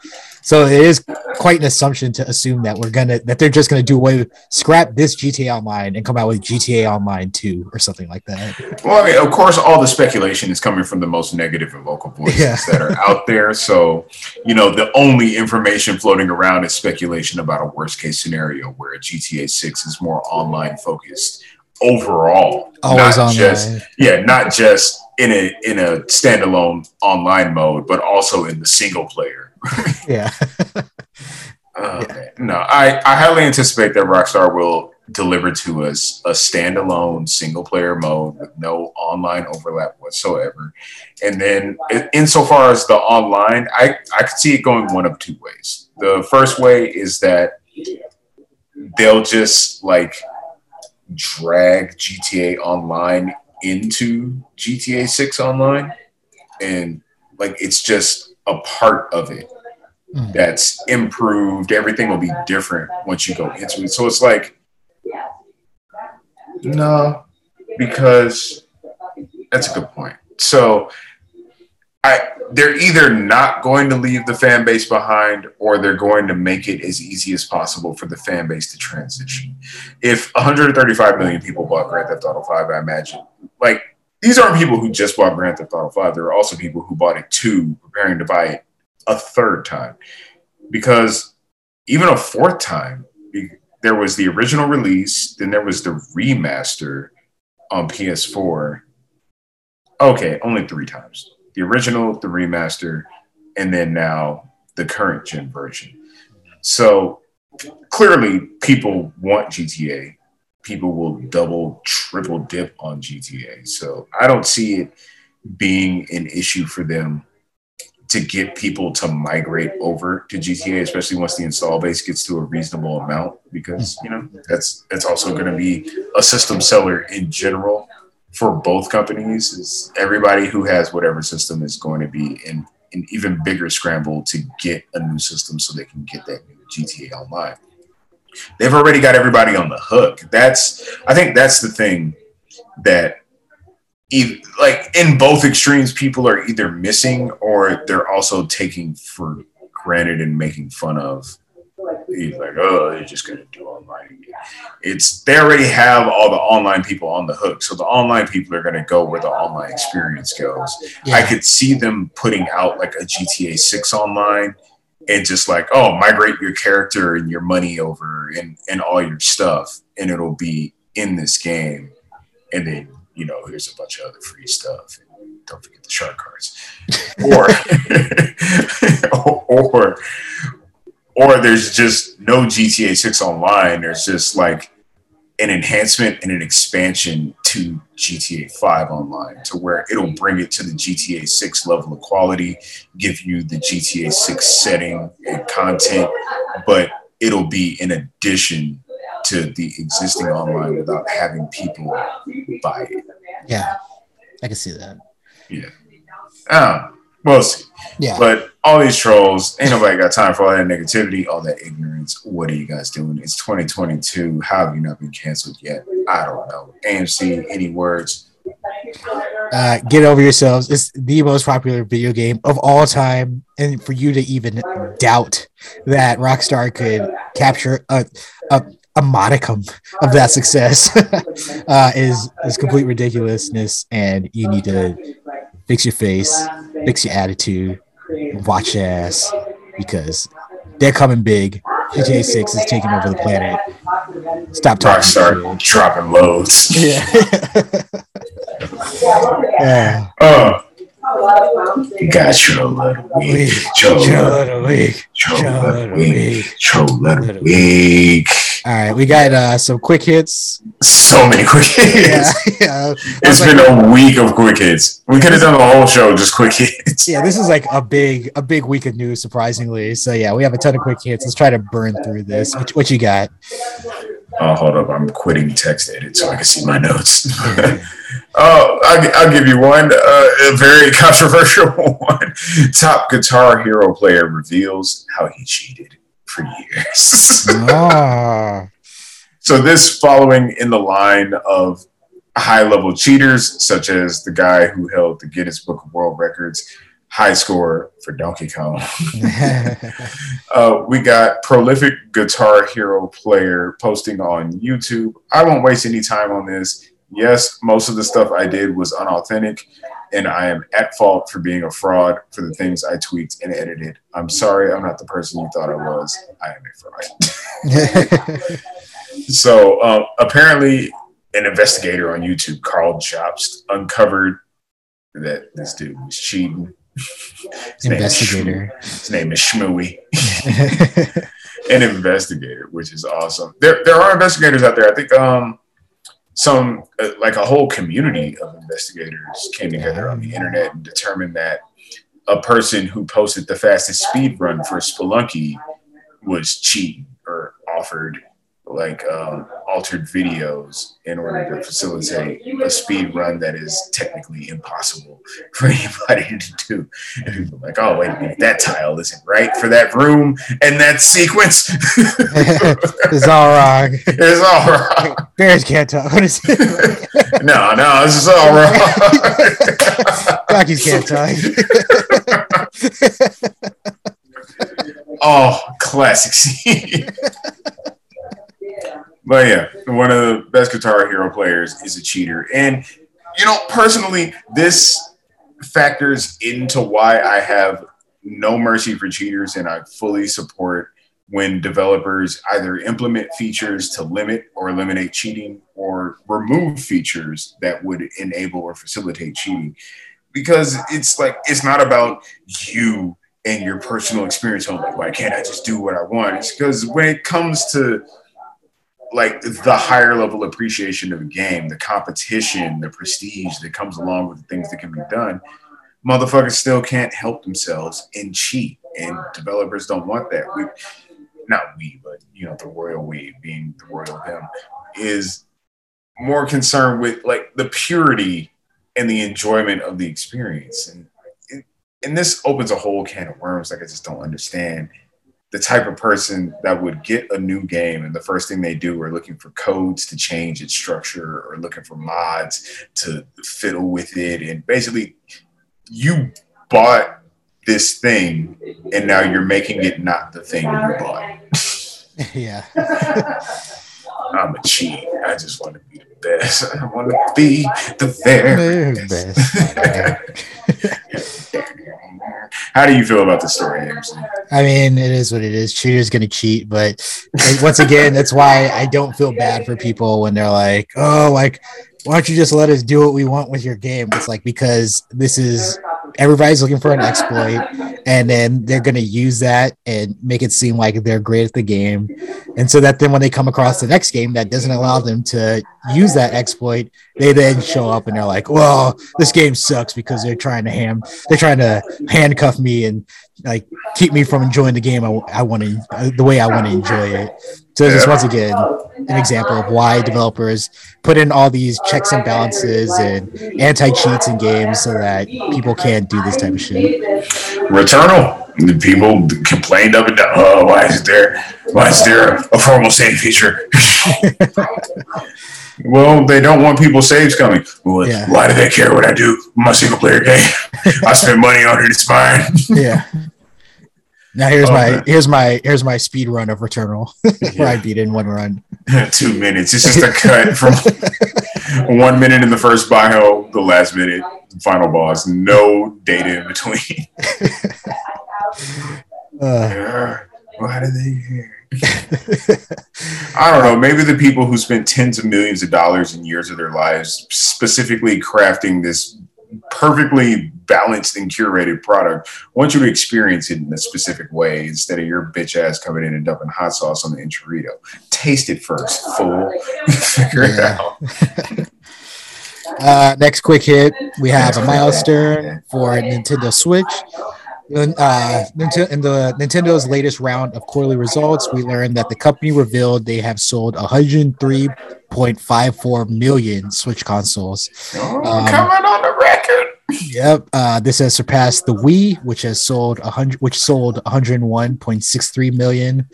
So it is quite an assumption to assume that we're gonna that they're just gonna do away with, scrap this G T A Online and come out with G T A Online two or something like that. Well, I mean, of course, all the speculation is coming from the most negative and vocal voices yeah. that are out there. So, you know, the only information floating around is speculation about a worst case scenario where a G T A six is more online focused overall, always not online. Just yeah, not just in a in a standalone online mode, but also in the single player. yeah. uh, yeah. No, I, I highly anticipate that Rockstar will deliver to us a standalone single player mode with no online overlap whatsoever. And then insofar as the online, I, I could see it going one of two ways. The first way is that they'll just like drag G T A Online into G T A six Online. And like, it's just a part of it mm. that's improved. Everything will be different once you go into it. So it's like, no, because that's a good point. So I, they're either not going to leave the fan base behind, or they're going to make it as easy as possible for the fan base to transition. If one hundred thirty-five million people bought Grand Theft Auto five, I imagine like, these aren't people who just bought Grand Theft Auto five. There are also people who bought it two, preparing to buy it a third time. Because even a fourth time, there was the original release, then there was the remaster on P S four. Okay, only three times. The original, the remaster, and then now the current gen version. So clearly people want G T A. People will double, triple dip on G T A. So I don't see it being an issue for them to get people to migrate over to G T A, especially once the install base gets to a reasonable amount, because, you know, that's that's also going to be a system seller in general for both companies. Is everybody who has whatever system is going to be in an even bigger scramble to get a new system so they can get that new G T A Online. They've already got everybody on the hook. That's, I think that's the thing that, e- like, in both extremes, people are either missing or they're also taking for granted and making fun of. He's like, oh, they're just going to do online again. It's, they already have all the online people on the hook. So the online people are going to go where the online experience goes. Yeah. I could see them putting out, like, a G T A six Online. And just like, oh, migrate your character and your money over and, and all your stuff, and it'll be in this game. And then, you know, here's a bunch of other free stuff. And don't forget the shark cards. Or, or, or there's just no G T A six Online. There's just like an enhancement and an expansion to G T A five Online, to where it'll bring it to the G T A six level of quality, give you the G T A six setting and content, but it'll be in addition to the existing online without having people buy it. Yeah, I can see that. Yeah. Ah, we'll see. Yeah. But all these trolls, ain't nobody got time for all that negativity, all that ignorance. What are you guys doing? It's twenty twenty-two. How have you not been canceled yet? I don't know. A M C, any words? Uh, get over yourselves. It's the most popular video game of all time. And for you to even doubt that Rockstar could capture a a, a modicum of that success uh, is, is complete ridiculousness. And you need to fix your face, fix your attitude, watch your ass, because they're coming big. G T A six is taking over the planet. Stop talking. Rockstar dropping loads. Yeah. Yeah. Oh. Got your little week. Your little week. Your little week. Your little week. All right, we got uh, some quick hits. So many quick hits. Yeah, yeah. It's been like a week of quick hits. We could have done the whole show just quick hits. Yeah, this is like a big, a big week of news, surprisingly. So yeah, we have a ton of quick hits. Let's try to burn through this. What, what you got? Oh, hold up! I'm quitting text edit so I can see my notes. Oh, I'll, I'll give you one. Uh, a very controversial one. Top Guitar Hero player reveals how he cheated for years. Ah. So this following in the line of high-level cheaters, such as the guy who held the Guinness Book of World Records high score for Donkey Kong. uh, we got prolific Guitar Hero player posting on YouTube. I won't waste any time on this. Yes, most of the stuff I did was unauthentic, and I am at fault for being a fraud for the things I tweaked and edited. I'm sorry, I'm not the person you thought I was. I am a fraud. So um, apparently an investigator on YouTube, Carl Jobst, uncovered that this dude was cheating. His investigator. Name His name is Schmooey. An investigator, which is awesome. There, there are investigators out there. I think um, some, uh, like a whole community of investigators came together on the internet and determined that a person who posted the fastest speed run for Spelunky was cheating or offered like um, altered videos in order to facilitate a speed run that is technically impossible for anybody to do. And people are like, oh, wait a minute, that tile isn't right for that room and that sequence. It's all wrong. It's all wrong. Bears can't talk. What is it? no, no, this is all wrong. Rockies can't talk. Oh, classic scene. But yeah, one of the best Guitar Hero players is a cheater. And, you know, personally, this factors into why I have no mercy for cheaters, and I fully support when developers either implement features to limit or eliminate cheating or remove features that would enable or facilitate cheating. Because it's like, it's not about you and your personal experience. I'm like, why can't I just do what I want? It's because when it comes to like the higher level appreciation of a game, the competition, the prestige that comes along with the things that can be done, motherfuckers still can't help themselves and cheat. And developers don't want that. We, not we, but you know, the royal we being the royal them is more concerned with like the purity and the enjoyment of the experience. And it, and this opens a whole can of worms. Like I just don't understand the type of person that would get a new game and the first thing they do are looking for codes to change its structure or looking for mods to fiddle with it. And basically you bought this thing and now you're making it not the thing you bought. Yeah. I'm a cheat. I just want to be the best. I want to be the very best. How do you feel about the story, Anderson? I mean, it is what it is. Cheaters gonna cheat, but once again, that's why I don't feel bad for people when they're like, "Oh, like, why don't you just let us do what we want with your game?" It's like, because this is everybody's looking for an exploit, and then they're gonna use that and make it seem like they're great at the game, and so that then when they come across the next game that doesn't allow them to use that exploit, they then show up and they're like, "Well, this game sucks because they're trying to ham, they're trying to handcuff me and like keep me from enjoying the game I, I want to uh, the way I want to enjoy it." So this is once again an example of why developers put in all these checks and balances and anti-cheats in games so that people can't do this type of shit. Returnal The people complained up and down. Oh, why is there? Why is there a formal save feature? Well, they don't want people's saves coming. Well, yeah. Why do they care what I do? My single player game. I spend money on it. It's fine. Yeah. Now here's oh, my man. here's my here's my speed run of Returnal yeah. where I beat it in one run. Two minutes. It's just a cut from one minute in the first bio, the last minute, final boss. No data in between. uh, Why do they care? I don't know. Maybe the people who spent tens of millions of dollars and years of their lives specifically crafting this perfectly balanced and curated product want you to experience it in a specific way instead of your bitch ass coming in and dumping hot sauce on the enchilada. Taste it first, fool. Figure it out. Uh, next quick hit, we have a milestone for Nintendo Switch. Uh, in the Nintendo's latest round of quarterly results, we learned that the company revealed they have sold one hundred three point five four million Switch consoles. Oh, um, coming on the record. Yep, uh, this has surpassed the Wii, which has sold one hundred, which sold one hundred one point six three million,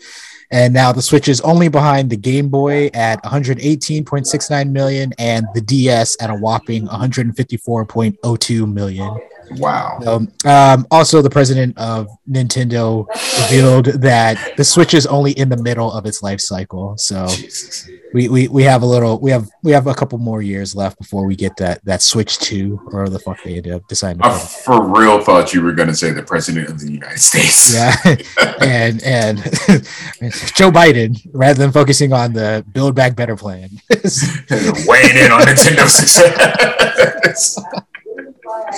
and now the Switch is only behind the Game Boy at one hundred eighteen point six nine million and the D S at a whopping one hundred fifty-four point zero two million. Wow. So, um, also, the president of Nintendo revealed that the Switch is only in the middle of its life cycle. So we, we we have a little we have we have a couple more years left before we get that that Switch two or the fuck they end up deciding. I for real thought you were going to say the president of the United States. Yeah, and and Joe Biden, rather than focusing on the Build Back Better plan, weighing in on Nintendo's success.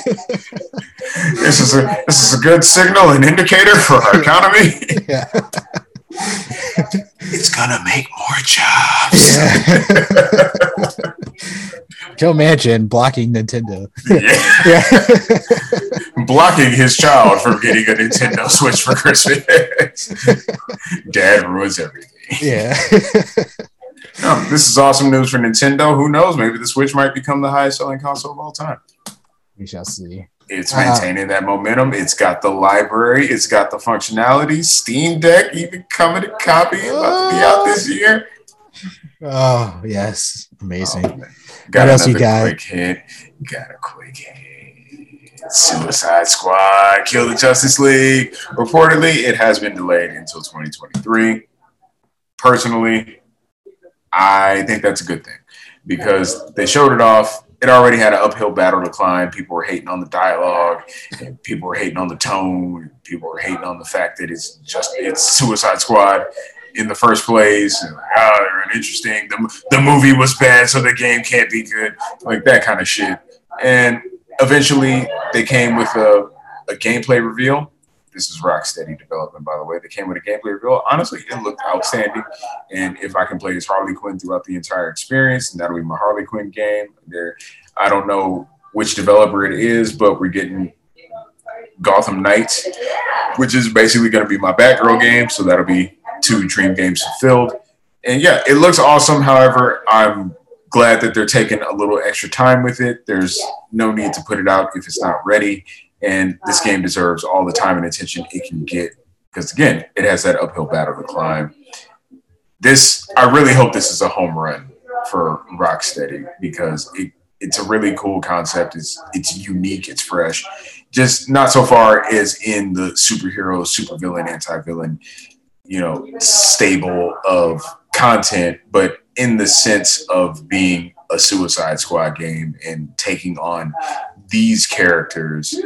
This is a this is a good signal and indicator for our economy. Yeah. It's gonna make more jobs. Yeah. Joe Manchin blocking Nintendo. Yeah. Yeah. Blocking his child from getting a Nintendo Switch for Christmas. Dad ruins everything. Yeah. No, this is awesome news for Nintendo. Who knows? Maybe the Switch might become the highest selling console of all time. We shall see. It's maintaining uh, that momentum. It's got the library. It's got the functionality. Steam Deck even coming to copy. It's about to be out this year. Oh, yes. Amazing. Oh, got what else you got? Quick hit. Got a quick hit. Suicide Squad. Kill the Justice League. Reportedly, it has been delayed until twenty twenty-three. Personally, I think that's a good thing because they showed it off. It already had an uphill battle to climb. People were hating on the dialogue, and people were hating on the tone. People were hating on the fact that it's just it's Suicide Squad in the first place. And like, oh, they're uninteresting. The, the movie was bad, so the game can't be good. Like that kind of shit. And eventually, they came with a, a gameplay reveal. This is Rocksteady development, by the way. They came with a gameplay reveal. Honestly, it looked outstanding. And if I can play as Harley Quinn throughout the entire experience, and that'll be my Harley Quinn game. There, I don't know which developer it is, but we're getting Gotham Knights, which is basically going to be my Batgirl game. So that'll be two dream games fulfilled. And yeah, it looks awesome. However, I'm glad that they're taking a little extra time with it. There's no need to put it out if it's not ready. And this game deserves all the time and attention it can get because, again, it has that uphill battle to climb. This, I really hope this is a home run for Rocksteady because it, it's a really cool concept. It's it's unique. It's fresh. Just not so far as in the superhero, supervillain, anti-villain, you know, stable of content, but in the sense of being a Suicide Squad game and taking on these characters.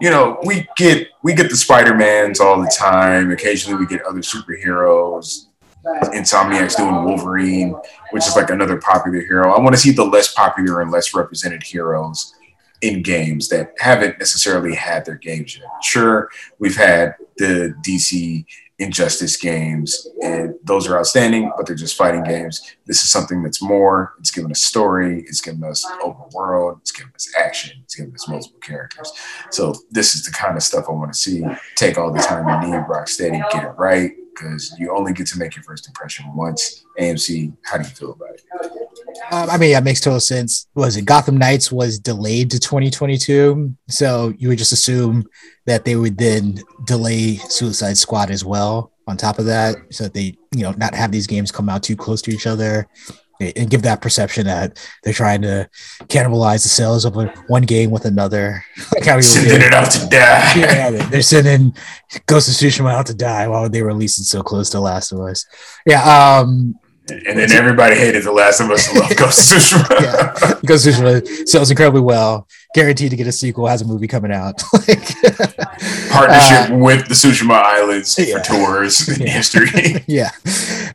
You know, we get we get the Spider-Mans all the time. Occasionally we get other superheroes. Insomniac's doing Wolverine, which is like another popular hero. I want to see the less popular and less represented heroes in games that haven't necessarily had their games yet. Sure, we've had the D C Injustice games, and those are outstanding, but they're just fighting games. This is something that's more. It's giving us story. It's giving us open world. It's giving us action. It's giving us multiple characters. So this is the kind of stuff I want to see. Take all the time you need, Rocksteady, get it right, because you only get to make your first impression once. A M C, how do you feel about it? Um, I mean, that makes total sense. Was it Gotham Knights was delayed to twenty twenty-two? So you would just assume that they would then delay Suicide Squad as well on top of that, so that they, you know, not have these games come out too close to each other and give that perception that they're trying to cannibalize the sales of one game with another. Like how we sending it out to die. Yeah, they're sending Ghost of Tsushima out to die while they released it so close to Last of Us. Yeah. Um, and then everybody hated The Last of Us and loved Ghost of Tsushima. Yeah. Ghost of Tsushima sells incredibly well. Guaranteed to get a sequel, has a movie coming out. Like, partnership uh, with the Tsushima Islands yeah. for tours in yeah. history. Yeah.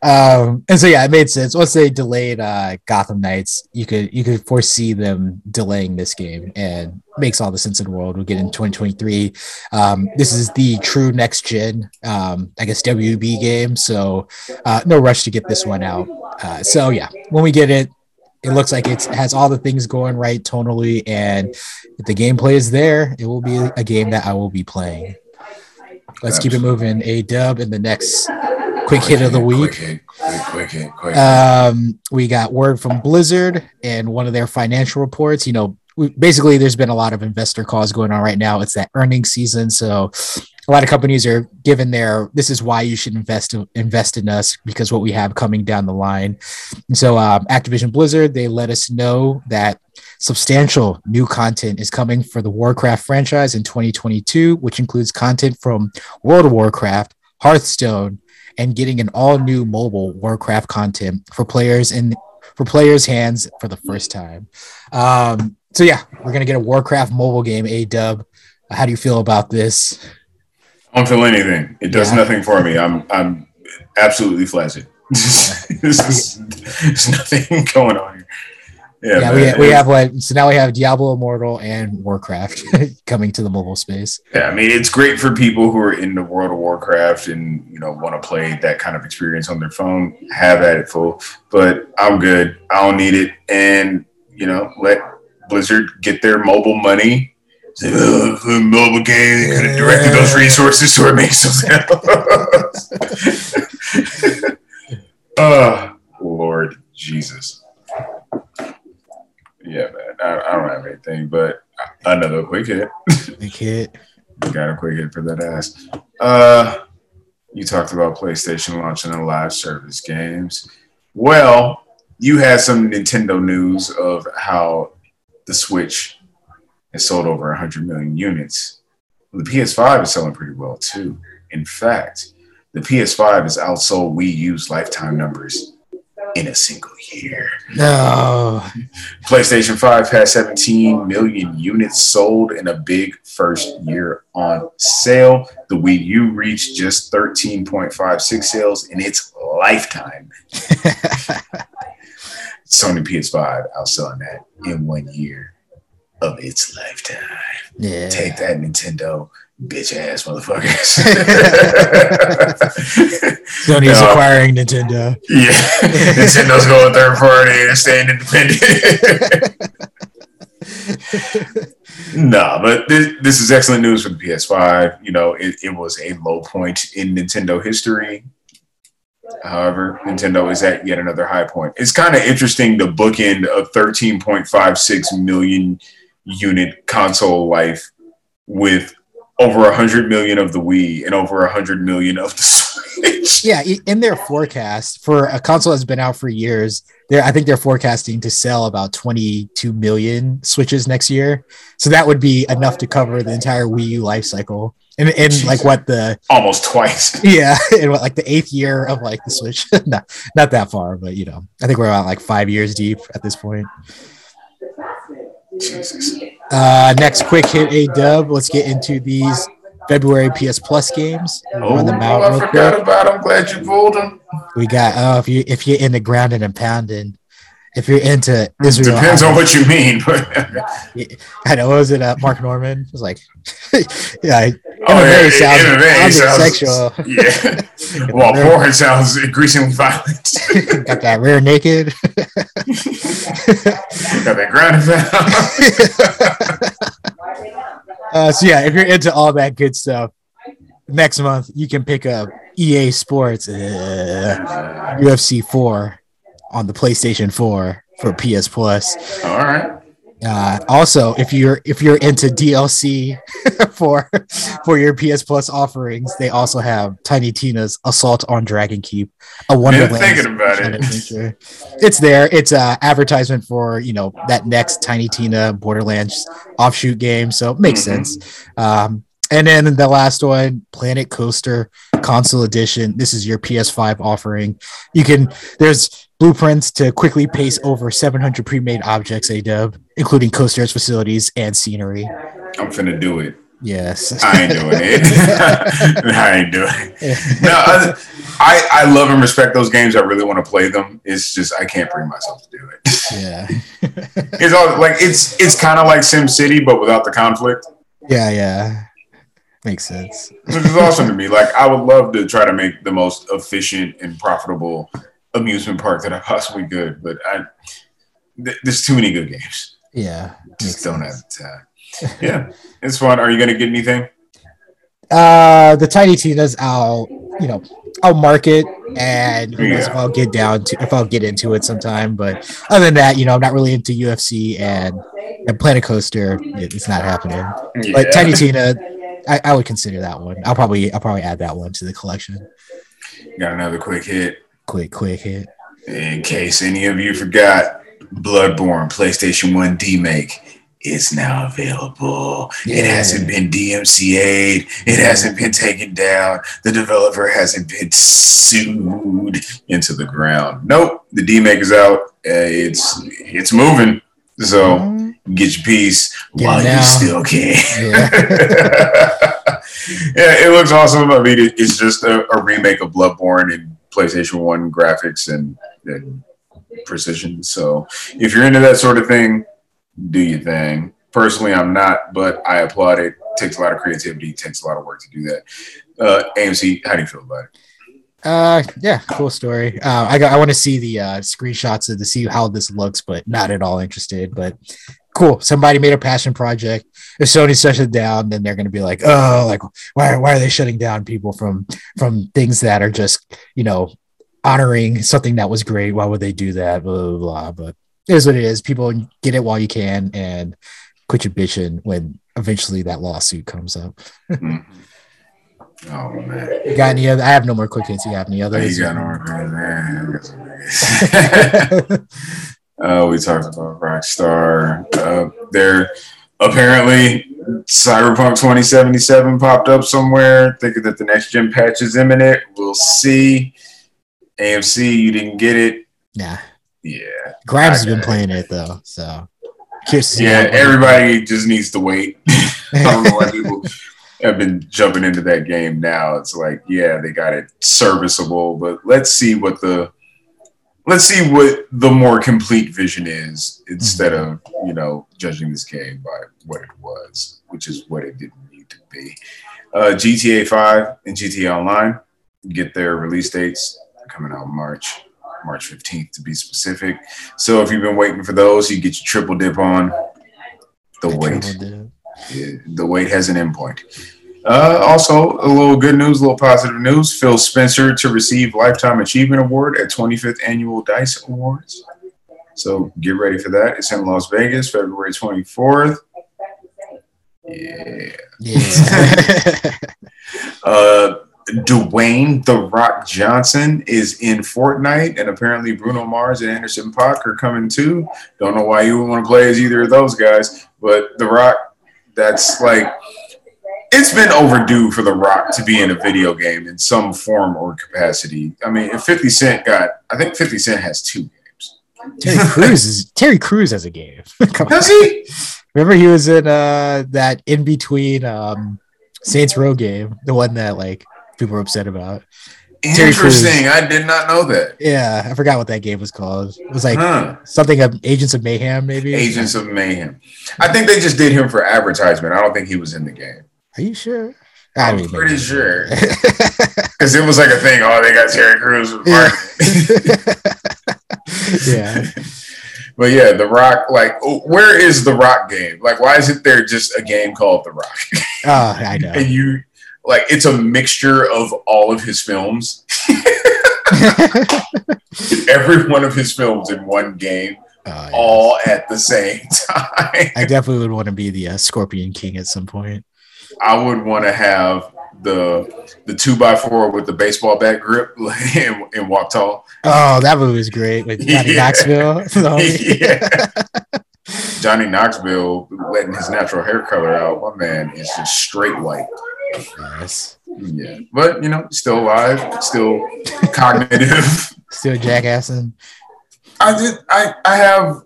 Um, and so, yeah, it made sense. Once they delayed uh, Gotham Knights, you could you could foresee them delaying this game, and makes all the sense in the world. We'll get in twenty twenty-three. Um, this is the true next-gen, um, I guess, W B game, so uh, no rush to get this one out. Uh, so, yeah, when we get it, it looks like it's, it has all the things going right tonally, and if the gameplay is there, it will be a game that I will be playing. Let's keep it moving. A-Dub in the next quick hit of the week. Quick hit, quick, quick hit, quick hit. Um, we got word from Blizzard and one of their financial reports. You know, we, basically there's been a lot of investor calls going on right now. It's that earnings season, so a lot of companies are given their, this is why you should invest invest in us, because what we have coming down the line. And so um, Activision Blizzard, they let us know that substantial new content is coming for the Warcraft franchise in twenty twenty-two, which includes content from World of Warcraft, Hearthstone, and getting an all-new mobile Warcraft content for players in for players' hands for the first time. Um, so yeah, we're going to get a Warcraft mobile game, A-Dub. How do you feel about this? I don't feel anything. It does yeah. nothing for me. I'm I'm absolutely flaccid. There's nothing going on here. Yeah, yeah we, have, we have what? So now we have Diablo Immortal and Warcraft coming to the mobile space. Yeah, I mean, it's great for people who are into World of Warcraft and, you know, want to play that kind of experience on their phone. Have at it, fool. But I'm good. I don't need it. And, you know, let Blizzard get their mobile money. Uh, the mobile game, they could have directed those resources to make something else. Oh, Lord Jesus. Yeah, man. I, I don't have anything, but another quick hit. Quick hit. Got a quick hit for that ass. Uh, you talked about PlayStation launching their live service games. Well, you had some Nintendo news of how the Switch has sold over one hundred million units. The P S five is selling pretty well, too. In fact, the P S five has outsold Wii U's lifetime numbers in a single year. No. PlayStation five had seventeen million units sold in a big first year on sale. The Wii U reached just thirteen point five six sales in its lifetime. Sony P S five outselling that in one year of its lifetime. Yeah. Take that, Nintendo, bitch ass motherfuckers. Sony's um, acquiring Nintendo. Yeah. Nintendo's going third party and staying independent. No, but this, this is excellent news for the P S five. You know, it, it was a low point in Nintendo history. However, Nintendo is at yet another high point. It's kind of interesting the bookend of thirteen point five six million unit console life with over one hundred million of the Wii and over one hundred million of the Switch. Yeah, in their forecast, for a console that's been out for years, they're, I think they're forecasting to sell about twenty-two million Switches next year. So that would be enough to cover the entire Wii U life cycle. And, and like what the... Almost twice. Yeah, in what, like the eighth year of like the Switch. No, not that far, but you know, I think we're about like five years deep at this point. Jesus. Uh, next quick hit, A-Dub. Let's get into these February P S Plus games. Oh, run them out. I forgot quick. about. I'm glad you pulled them. We got. Oh, uh, if you if you're into grounding and pounding, if you're into Israel, depends on what you mean. But I know. What was it? Uh, Mark Norman was like, yeah. Oh, it sounds, sounds, sounds sexual. Yeah. Well, porn sounds increasingly violent. Got that rear naked. Got that grounded. uh, so yeah, if you're into all that good stuff, next month you can pick up E A Sports uh, U F C four on the PlayStation four for P S Plus. All right. Uh, also, if you're if you're into D L C for for your P S Plus offerings, they also have Tiny Tina's Assault on Dragon Keep, a Wonderland. Been thinking about it. Adventure. It's there. It's an advertisement for, you know, that next Tiny Tina Borderlands offshoot game, so it makes mm-hmm. sense. Um, and then the last one, Planet Coaster Console Edition. This is your P S five offering. You can there's. Blueprints to quickly pace over seven hundred pre-made objects, A-Dub, including coasters, facilities, and scenery. I'm finna do it. Yes. I ain't doing it. I ain't doing it. No, I, I love and respect those games. I really want to play them. It's just I can't bring myself to do it. Yeah. It's all, like it's it's kind of like SimCity, but without the conflict. Yeah, yeah. Makes sense. Which is awesome to me. Like I would love to try to make the most efficient and profitable amusement park that I possibly could, but I th- there's too many good games. Yeah, just don't sense. have the time. Yeah, it's fun. Are you gonna get anything? Uh, the Tiny Tina's I'll you know I'll mark it, and who yeah. knows if I'll get down to if I'll get into it sometime. But other than that, you know, I'm not really into U F C and and Planet Coaster. It, it's not happening. Yeah. But Tiny Tina, I, I would consider that one. I'll probably I'll probably add that one to the collection. Got another quick hit. Quick, quick hit. In case any of you forgot, Bloodborne PlayStation one D-Make is now available. Yeah. It hasn't been D M C A'd. It hasn't been taken down. The developer hasn't been sued into the ground. Nope, the D-Make is out. Uh, it's it's moving. So get your piece get while you still can. Yeah. Yeah, it looks awesome. I mean, it's just a, a remake of Bloodborne and PlayStation one graphics and, and precision. So if you're into that sort of thing, do your thing. Personally, I'm not, but I applaud it. It takes a lot of creativity. It takes a lot of work to do that. Uh, A M C, how do you feel about it? Uh, yeah, cool story. Uh, I got, I want to see the uh, screenshots of to see how this looks, but not at all interested. But cool, somebody made a passion project. If Sony shuts it down, then they're going to be like, oh, like why why are they shutting down people from from things that are just, you know, honoring something that was great? Why would they do that? Blah blah blah. But it is what it is. People, get it while you can and quit your bitching when eventually that lawsuit comes up. Mm-hmm. Oh man! You got any other? I have no more quick hits. You have any others? You got no more quick hits. Uh, we talked about Rockstar. Uh, there apparently Cyberpunk twenty seventy-seven popped up somewhere, thinking that the next gen patch is imminent. We'll see. A M C, you didn't get it. Nah. Yeah. Grimes has been playing it though, so. Yeah, everybody just needs to wait. I don't know why people have been jumping into that game now. It's like, yeah, they got it serviceable, but let's see what the let's see what the more complete vision is instead of, you know, judging this game by what it was, which is what it didn't need to be. Uh, G T A five and G T A Online get their release dates. They're coming out March, March fifteenth to be specific. So if you've been waiting for those, you get your triple dip on. The wait. The wait has an endpoint. Uh, also, a little good news, a little positive news. Phil Spencer to receive Lifetime Achievement Award at twenty-fifth Annual DICE Awards. So get ready for that. It's in Las Vegas, February twenty-fourth. Yeah. yeah. uh, Dwayne "The Rock" Johnson is in Fortnite, and apparently Bruno Mars and Anderson .Paak are coming too. Don't know why you would want to play as either of those guys, but The Rock, that's like... It's been overdue for The Rock to be in a video game in some form or capacity. I mean, if fifty Cent got, I think fifty Cent has two games. Terry Crews is Terry Crews has a game. Does he? Remember he was in uh, that in between um, Saints Row game, the one that like people were upset about. Interesting. I did not know that. Yeah, I forgot what that game was called. It was like huh. something of Agents of Mayhem, maybe. Agents of Mayhem. I think they just did him for advertisement. I don't think he was in the game. Are you sure? I I'm mean, pretty maybe. sure. Because it was like a thing. Oh, they got Terry Crews. Yeah. yeah. But yeah, The Rock, like, oh, where is The Rock game? Like, why isn't there just a game called The Rock? Oh, I know. And you, like, it's a mixture of all of his films. Every one of his films in one game Uh, all yes. at the same time. I definitely would want to be the uh, Scorpion King at some point. I would want to have the the two by four with the baseball bat grip and, and walk tall. Oh, that movie was great with Johnny yeah. Knoxville. No. Yeah. Johnny Knoxville letting his natural hair color out. My man is just straight white. Yes. Yeah, but you know, still alive, still cognitive, still jackassing. I did. I, I have.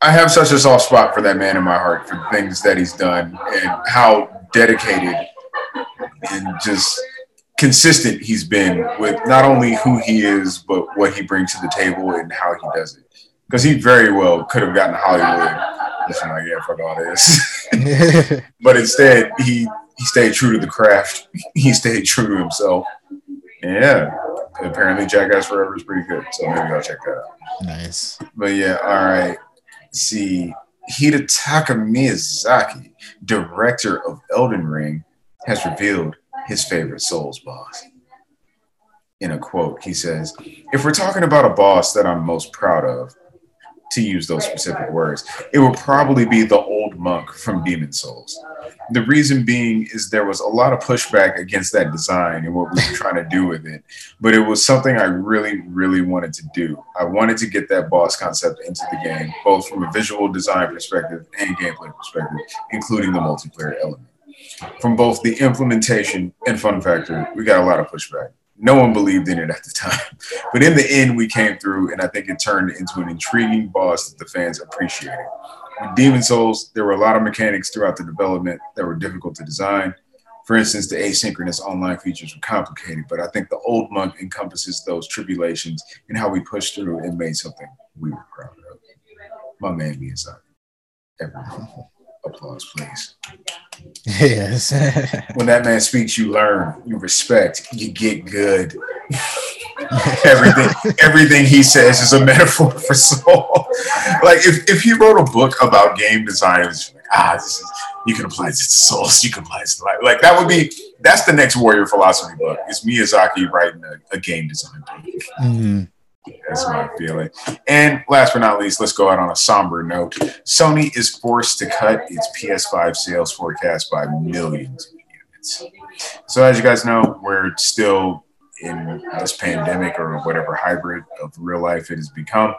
I have such a soft spot for that man in my heart for the things that he's done and how dedicated and just consistent he's been with not only who he is, but what he brings to the table and how he does it. Because he very well could have gotten to Hollywood. Just like, yeah, fuck all this. But instead, he, he stayed true to the craft. He stayed true to himself. Yeah. Apparently, Jackass Forever is pretty good. So maybe I'll check that out. Nice. But yeah, all right. See, Hidetaka Miyazaki, director of Elden Ring, has revealed his favorite Souls boss. In a quote, he says, "If we're talking about a boss that I'm most proud of, to use those specific words, it will probably be the old monk from Demon's Souls. The reason being is there was a lot of pushback against that design and what we were trying to do with it, but it was something I really, really wanted to do. I wanted to get that boss concept into the game, both from a visual design perspective and gameplay perspective, including the multiplayer element. From both the implementation and fun factor, we got a lot of pushback. No one believed in it at the time. But in the end, we came through, and I think it turned into an intriguing boss that the fans appreciated. With Demon's Souls, there were a lot of mechanics throughout the development that were difficult to design. For instance, the asynchronous online features were complicated, but I think the old monk encompasses those tribulations and how we pushed through and made something we were proud of." My man Miyazaki. Everyone. Applause, please. Yes. When that man speaks, you learn, you respect, you get good. everything, everything he says is a metaphor for soul. Like if, if he wrote a book about game design, it's like, ah, this is, you can apply it to souls, you can apply it to life. Like that would be that's the next Warrior Philosophy book. It's Miyazaki writing a, a game design book. Mm-hmm. That's my feeling. And last but not least, let's go out on a somber note. Sony is forced to cut its P S five sales forecast by millions of units. So as you guys know, we're still in this pandemic or whatever hybrid of real life it has become.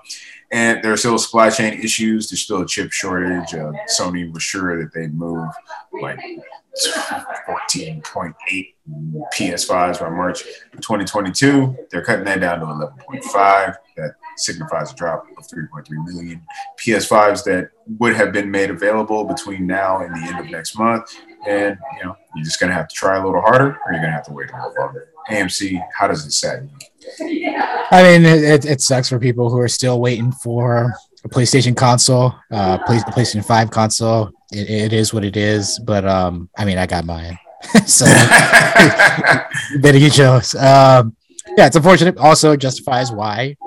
And there are still supply chain issues. There's still a chip shortage. Uh, Sony was sure that they'd move like fourteen point eight P S fives by March twenty twenty-two. They're cutting that down to eleven point five. That signifies a drop of three point three million P S fives that would have been made available between now and the end of next month. And, you know, you're just going to have to try a little harder or you're going to have to wait a little longer. A M C, how does it sadden you? I mean, it, it sucks for people who are still waiting for a PlayStation console, uh, play, the PlayStation five console. It, it is what it is. But, um, I mean, I got mine. So better get yours. Um, yeah, it's unfortunate. Also justifies why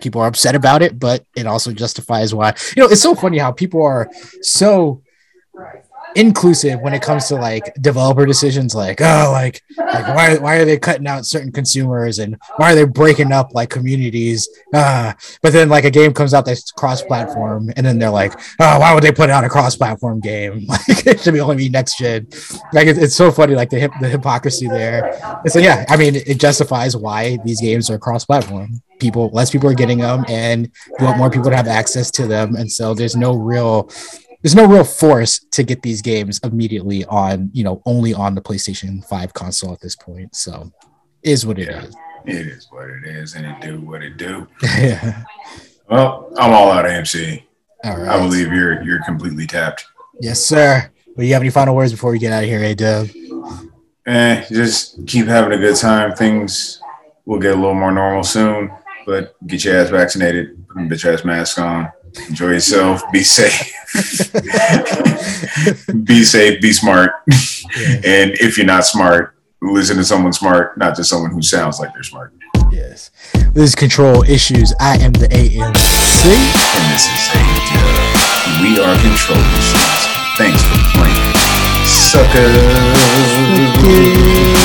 people are upset about it, but it also justifies why. You know, it's so funny how people are so inclusive when it comes to like developer decisions, like oh like like why why are they cutting out certain consumers and why are they breaking up like communities, uh but then like a game comes out that's cross-platform and then they're like, oh, why would they put out a cross-platform game? Like it should be only be next gen. Like it, it's so funny, like the hip, the hypocrisy there. And so yeah, I mean it justifies why these games are cross-platform. People less people are getting them and you want more people to have access to them, and so there's no real There's no real force to get these games immediately on, you know, only on the PlayStation five console at this point. So it is what it yeah, is. It is what it is, and it do what it do. Yeah. Well, I'm all out, A M C. All right. I believe you're you're completely tapped. Yes, sir. Well, you have any final words before we get out of here, A-Dub? Eh, just keep having a good time. Things will get a little more normal soon, but get your ass vaccinated, put your bitch ass mask on. Enjoy yourself. Be safe. Be safe. Be smart. Yeah. And if you're not smart, listen to someone smart, not just someone who sounds like they're smart. Yes. This is Control Issues. I am the A M C. And this is A J. We are Control Issues. Thanks for playing. Sucker.